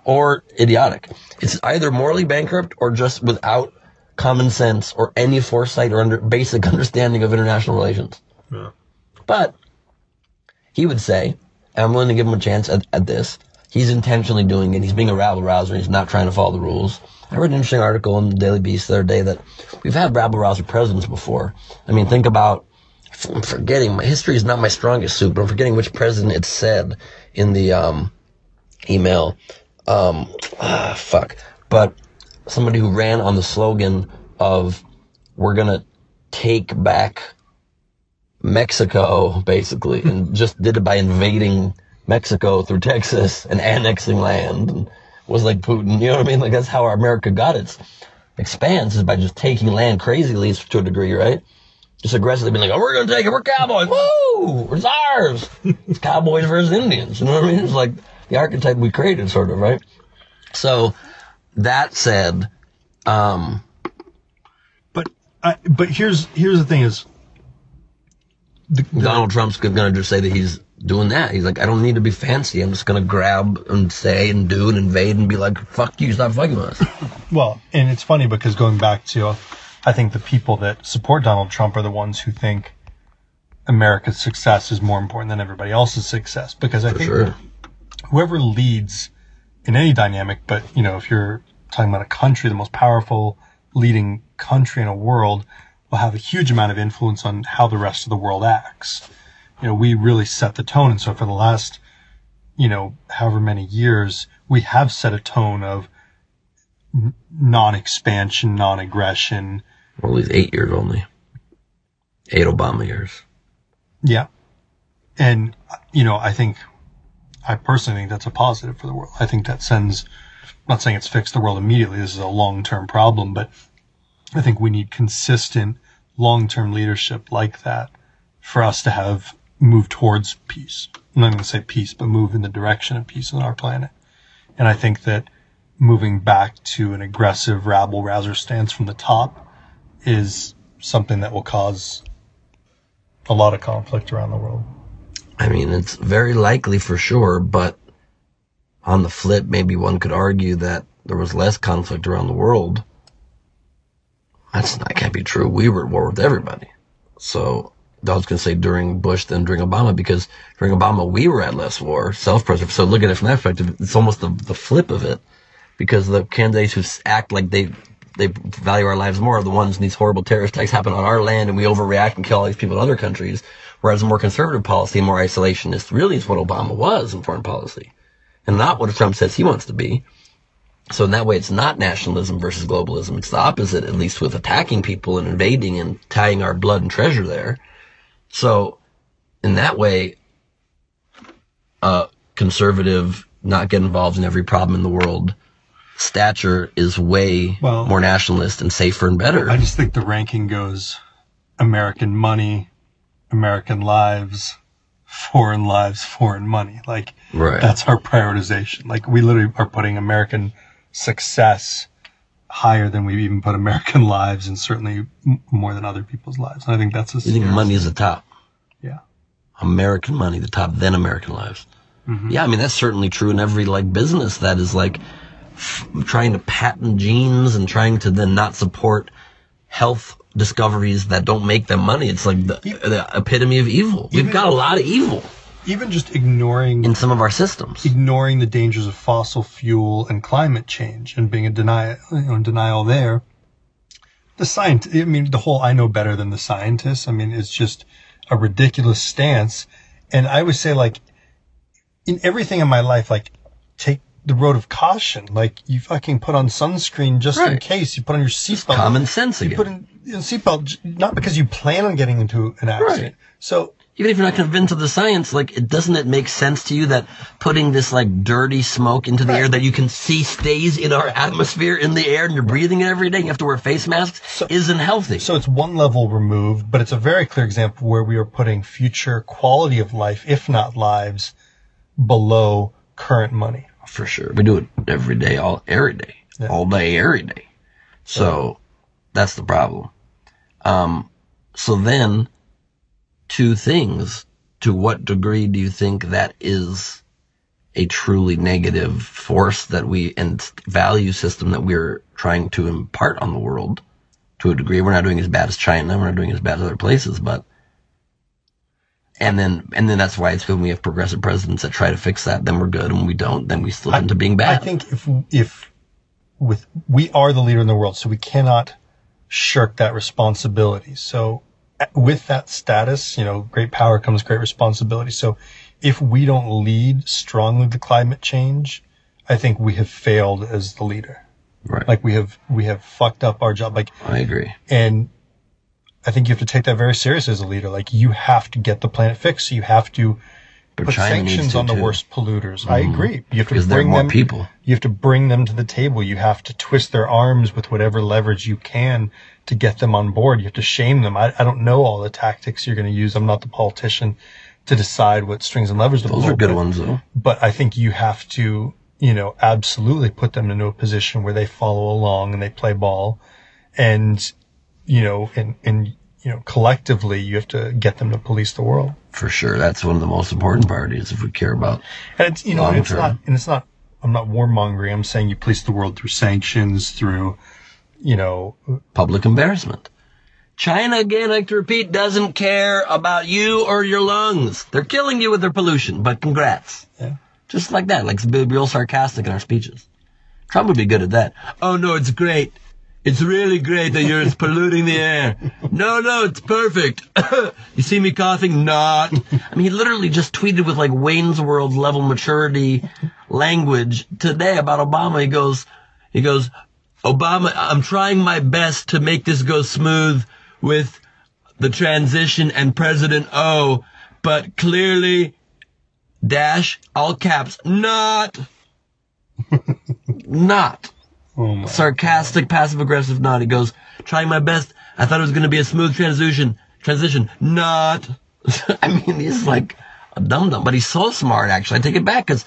Or idiotic. It's either morally bankrupt or just without common sense or any foresight or basic understanding of international relations. Yeah. But he would say, and I'm willing to give him a chance at this, he's intentionally doing it. He's being a rabble-rouser. He's not trying to follow the rules. I read an interesting article in the Daily Beast the other day that we've had rabble-rouser presidents before. I mean, think about... I'm forgetting. My history is not my strongest suit, but I'm forgetting which president it said in the email. But somebody who ran on the slogan of "We're gonna take back Mexico," basically, and just did it by invading Mexico through Texas and annexing land, and was like Putin. You know what I mean? Like that's how our America got its expanse, is by just taking land crazily to a degree, right? Just aggressively being like, oh, we're going to take it. We're cowboys. Woo! It's ours. It's cowboys versus Indians. You know what I mean? It's like the archetype we created, sort of, right? So that said, but here's the thing is, Donald Trump's going to just say that he's doing that. He's like, I don't need to be fancy. I'm just going to grab and say and do and invade and be like, fuck you, stop fucking with us. Well, and it's funny because going back to... I think the people that support Donald Trump are the ones who think America's success is more important than everybody else's success. Because I think whoever leads in any dynamic, but, you know, if you're talking about a country, the most powerful leading country in a world will have a huge amount of influence on how the rest of the world acts. You know, we really set the tone. And so for the last, you know, however many years, we have set a tone of non-expansion, non-aggression. Well, he's 8 years only. 8 Obama years. Yeah. And, you know, I personally think that's a positive for the world. I think that I'm not saying it's fixed the world immediately. This is a long-term problem, but I think we need consistent long-term leadership like that for us to have moved towards peace. I'm not going to say peace, but move in the direction of peace on our planet. And I think that moving back to an aggressive rabble-rouser stance from the top is something that will cause a lot of conflict around the world. I mean, it's very likely for sure, but on the flip, maybe one could argue that there was less conflict around the world. That can't be true. We were at war with everybody. So I was going to say during Bush, then during Obama, because during Obama, we were at less war, self-preservation. So look at it from that perspective. It's almost the flip of it, because the candidates who act like they value our lives more are the ones, these horrible terrorist attacks happen on our land and we overreact and kill all these people in other countries. Whereas a more conservative policy, more isolationist, really is what Obama was in foreign policy and not what Trump says he wants to be. So in that way, it's not nationalism versus globalism. It's the opposite, at least with attacking people and invading and tying our blood and treasure there. So in that way, conservative, not get involved in every problem in the world stature is way more nationalist and safer and better. I just think the ranking goes American money, American lives, foreign lives, foreign money. Like, right. That's our prioritization. Like, we literally are putting American success higher than we've even put American lives, and certainly more than other people's lives. And I think that's a... You think money is the top? Yeah. American money, the top, then American lives. Mm-hmm. Yeah, I mean, that's certainly true in every, like, business that is, like, trying to patent genes and trying to then not support health discoveries that don't make them money. It's like the epitome of evil. We've got a lot of evil. Even just ignoring... in some of our systems. Ignoring the dangers of fossil fuel and climate change and being in denial there. The whole I know better than the scientists. I mean, it's just a ridiculous stance. And I would say, like, in everything in my life, like, take the road of caution. Like, you fucking put on sunscreen just in case. You put on your seatbelt. Common sense again. You put in your seatbelt, not because you plan on getting into an accident. Right. So... even if you're not convinced of the science, like, doesn't it make sense to you that putting this, like, dirty smoke into the air that you can see stays in our atmosphere, in the air, and you're breathing it every day, you have to wear face masks, isn't healthy? So it's one level removed, but it's a very clear example where we are putting future quality of life, if not lives, below current money. For sure. We do it every day, all day, every day. So that's the problem. So then... two things. To what degree do you think that is a truly negative force and value system that we're trying to impart on the world? To a degree, we're not doing as bad as China, we're not doing as bad as other places, but... And then that's why it's when we have progressive presidents that try to fix that, then we're good, and when we don't, then we slip into being bad. I think if we are the leader in the world, so we cannot shirk that responsibility. So... with that status, you know, great power comes great responsibility. So if we don't lead strongly to climate change, I think we have failed as the leader. Right. Like, we have fucked up our job. Like, I agree. And I think you have to take that very seriously as a leader. Like, you have to get the planet fixed. So you have to put sanctions on the worst polluters. Mm-hmm. I agree. You have to bring more people. You have to bring them to the table. You have to twist their arms with whatever leverage you can to get them on board. You have to shame them. I don't know all the tactics you're going to use. I'm not the politician to decide what strings and levers to pull. Those are good ones, though. But I think you have to, you know, absolutely put them into a position where they follow along and they play ball. And, you know, collectively, you have to get them to police the world. For sure. That's one of the most important parties if we care about. And it's, you know, it's not, I'm not warmongering. I'm saying you police the world through sanctions, through, you know, public embarrassment. China, again, I like to repeat, doesn't care about you or your lungs. They're killing you with their pollution, but congrats. Yeah. Just like that. Like, be real sarcastic in our speeches. Trump would be good at that. Oh, no, it's great. It's really great that you're polluting the air. No, it's perfect. You see me coughing? Not. I mean, he literally just tweeted with, like, Wayne's World level maturity language today about Obama. He goes, Obama, I'm trying my best to make this go smooth with the transition and President O, but clearly, dash, all caps, not. Oh my sarcastic, passive-aggressive nod. He goes, trying my best. I thought it was going to be a smooth transition. Not. I mean, he's like a dum-dum, but he's so smart, actually. I take it back, because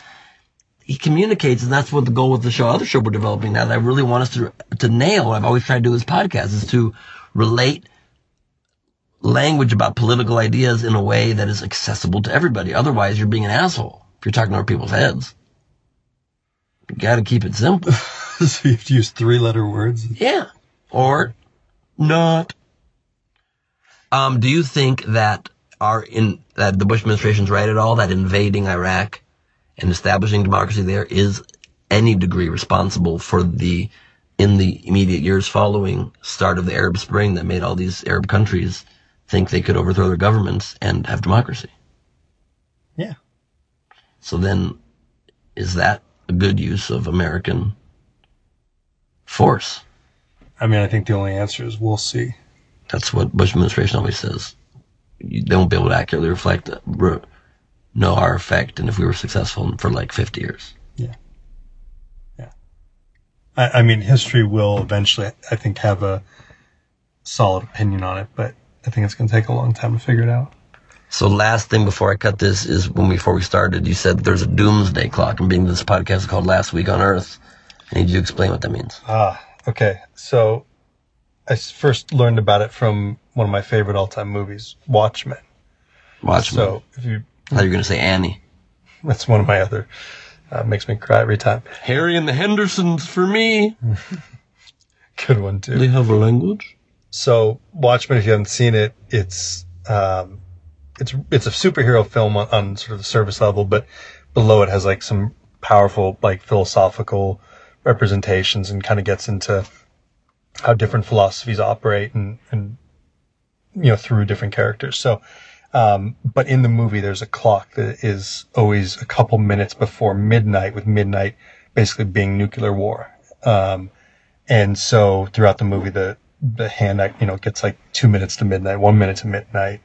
he communicates, and that's what the goal with the show, other show we're developing now, that I really want us to nail. I've always tried to do this podcast is to relate language about political ideas in a way that is accessible to everybody. Otherwise, you're being an asshole if you're talking over people's heads. You got to keep it simple. So you have to use three-letter words? Yeah. Or not. Do you think that that the Bush administration's right at all, that invading Iraq and establishing democracy there is any degree responsible for the, in the immediate years following start of the Arab Spring that made all these Arab countries think they could overthrow their governments and have democracy? Yeah. So then, is that a good use of American force? I mean, I think the only answer is we'll see. That's what Bush administration always says. They won't be able to accurately know our effect, and if we were successful for like 50 years. Yeah. Yeah. I mean, history will eventually, I think, have a solid opinion on it, but I think it's going to take a long time to figure it out. So last thing before I cut this is before we started, you said there's a doomsday clock, and being this podcast is called Last Week on Earth. I need you to explain what that means. Okay. So I first learned about it from one of my favorite all-time movies, Watchmen. So if you... I thought you were going to say Annie. That's one of my other... makes me cry every time. Harry and the Hendersons for me. Good one, too. They have a language. So Watchmen, if you haven't seen it, it's a superhero film on sort of the surface level, but below it has like some powerful like philosophical representations and kind of gets into how different philosophies operate and you know, through different characters. So, but in the movie, there's a clock that is always a couple minutes before midnight, with midnight basically being nuclear war. And so throughout the movie, the hand, gets like 2 minutes to midnight, 1 minute to midnight.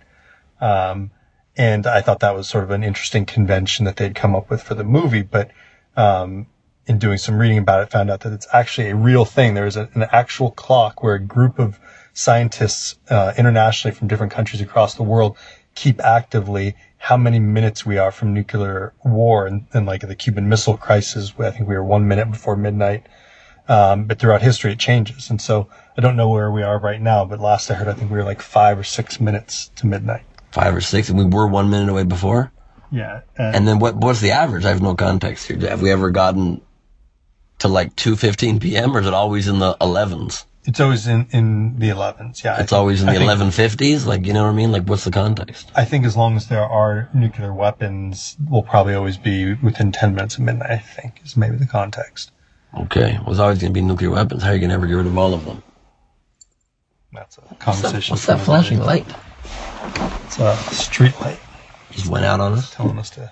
And I thought that was sort of an interesting convention that they'd come up with for the movie, but, in doing some reading about it, found out that it's actually a real thing. There is an actual clock where a group of scientists internationally from different countries across the world keep actively how many minutes we are from nuclear war. And like the Cuban Missile Crisis, I think we were 1 minute before midnight. But throughout history, it changes. And so I don't know where we are right now, but last I heard, I think we were like 5 or 6 minutes to midnight. 5 or 6, and we were 1 minute away before? Yeah. And then what's the average? I have no context here. Have we ever gotten to like 2:15 p.m. or is it always in the 11s? It's always in the 11s, yeah. It's always in the 1150s? Like, you know what I mean? Like, what's the context? I think as long as there are nuclear weapons, we'll probably always be within 10 minutes of midnight, I think, is maybe the context. Okay. Well, there's always going to be nuclear weapons. How are you going to ever get rid of all of them? That's a conversation. What's that flashing light? It's a street light. Just went out on us? Telling us to...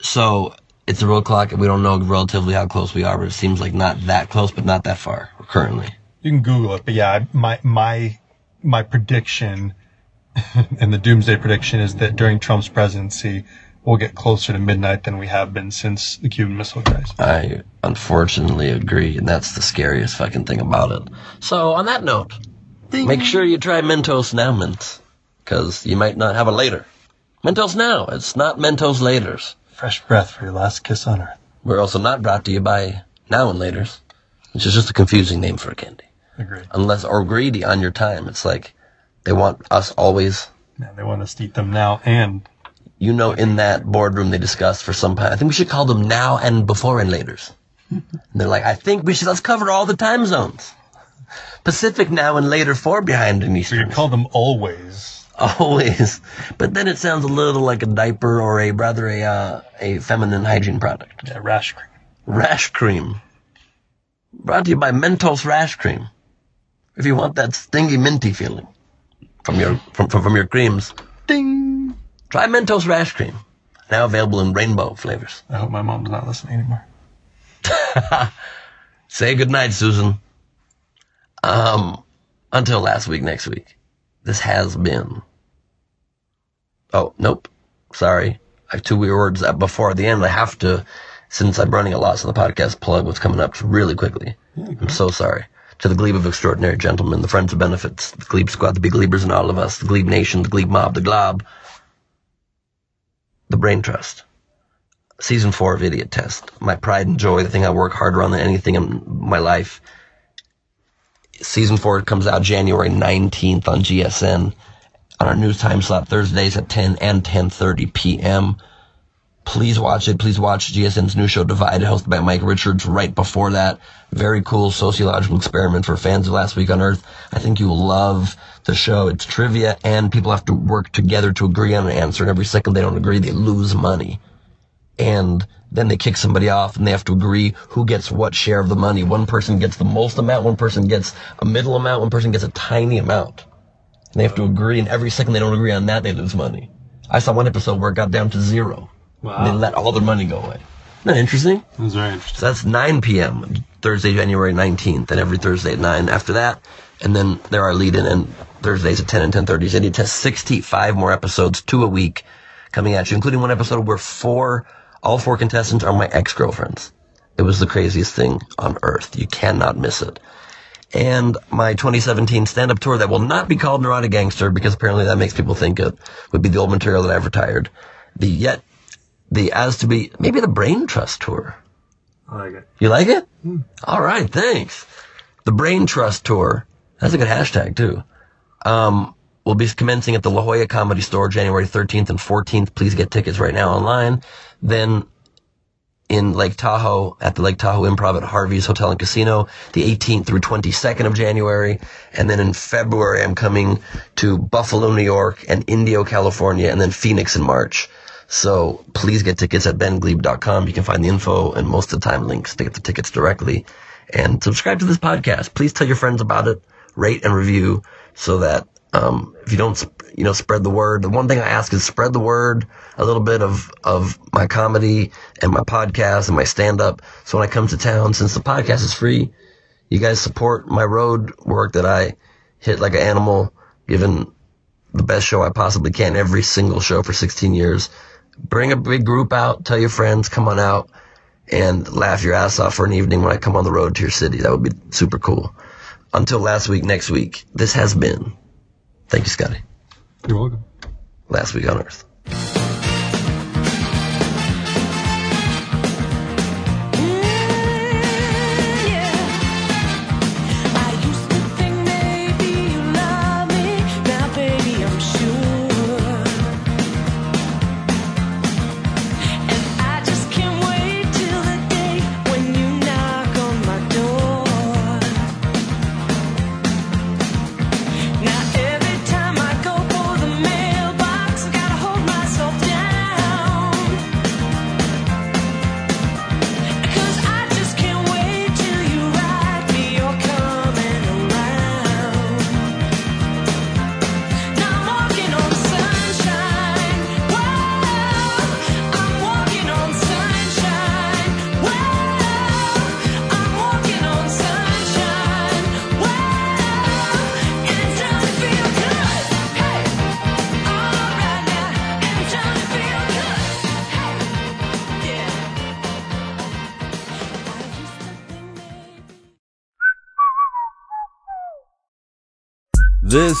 So... It's a real clock, and we don't know relatively how close we are, but it seems like not that close, but not that far currently. You can Google it, but yeah, my prediction and the doomsday prediction is that during Trump's presidency, we'll get closer to midnight than we have been since the Cuban Missile Crisis. I unfortunately agree, and that's the scariest fucking thing about it. So on that note, Make sure you try Mentos Now Mints, because you might not have a later. Mentos Now, it's not Mentos Laters. Fresh breath for your last kiss on Earth. We're also not brought to you by Now and Laters, which is just a confusing name for a candy. Agreed. Unless, or greedy on your time. It's like they want us always. Yeah, they want us to eat them now and. You know, in that boardroom they discussed for some time, I think we should call them Now and Before and Laters. And they're like, I think we should, let's cover all the time zones. Pacific Now and Later 4 behind an Eastern. So you call them Always. Always. But then it sounds a little like a diaper or a feminine hygiene product. Yeah, rash cream. Rash cream. Brought to you by Mentos Rash Cream. If you want that stingy minty feeling from your creams. Ding! Try Mentos Rash Cream. Now available in rainbow flavors. I hope my mom's not listening anymore. Say goodnight, Susan. Until next week. This has been... Oh, nope. Sorry. I have two weird words before the end. I have to, since I'm running a lot on the podcast, plug what's coming up really quickly. Yeah, I'm so sorry. To the Glebe of Extraordinary Gentlemen, the Friends of Benefits, the Glebe Squad, the Big Glebers and all of us, the Glebe Nation, the Glebe Mob, the Glob, the Brain Trust, Season 4 of Idiotest, my pride and joy, the thing I work harder on than anything in my life. Season 4 comes out January 19th on GSN on our new time slot, Thursdays at 10 and 10:30 p.m. Please watch it. Please watch GSN's new show, Divided, hosted by Mike Richards right before that. Very cool sociological experiment for fans of Last Week on Earth. I think you'll love the show. It's trivia, and people have to work together to agree on an answer, and every second they don't agree, they lose money. And then they kick somebody off, and they have to agree who gets what share of the money. One person gets the most amount, one person gets a middle amount, one person gets a tiny amount. And they have to agree, and every second they don't agree on that, they lose money. I saw one episode where it got down to 0. Wow. They let all their money go away. Isn't that interesting? That was very interesting. So that's 9 p.m., Thursday, January 19th, and every Thursday at 9 after that. And then there are lead-in and Thursdays at 10 and 10:30. And it has 65 more episodes, 2 a week, coming at you, including one episode where all four contestants are my ex-girlfriends. It was the craziest thing on earth. You cannot miss it. And my 2017 stand-up tour that will not be called Neurotic Gangster, because apparently that makes people think it would be the old material that I've retired. Maybe the Brain Trust tour. I like it. You like it? Mm. All right, thanks. The Brain Trust tour. That's a good hashtag, too. We'll be commencing at the La Jolla Comedy Store January 13th and 14th. Please get tickets right now online. Then in Lake Tahoe, at the Lake Tahoe Improv at Harvey's Hotel and Casino, the 18th through 22nd of January. And then in February, I'm coming to Buffalo, New York, and Indio, California, and then Phoenix in March. So please get tickets at bengleib.com. You can find the info and most of the time links to get the tickets directly. And subscribe to this podcast. Please tell your friends about it. Rate and review so that if you don't, spread the word. The one thing I ask is spread the word a little bit of my comedy and my podcast and my stand-up. So when I come to town, since the podcast is free, you guys support my road work that I hit like an animal, giving the best show I possibly can, every single show for 16 years. Bring a big group out, tell your friends, come on out, and laugh your ass off for an evening when I come on the road to your city. That would be super cool. Until next week, this has been. Thank you, Scotty. You're welcome. Last Week on Earth. This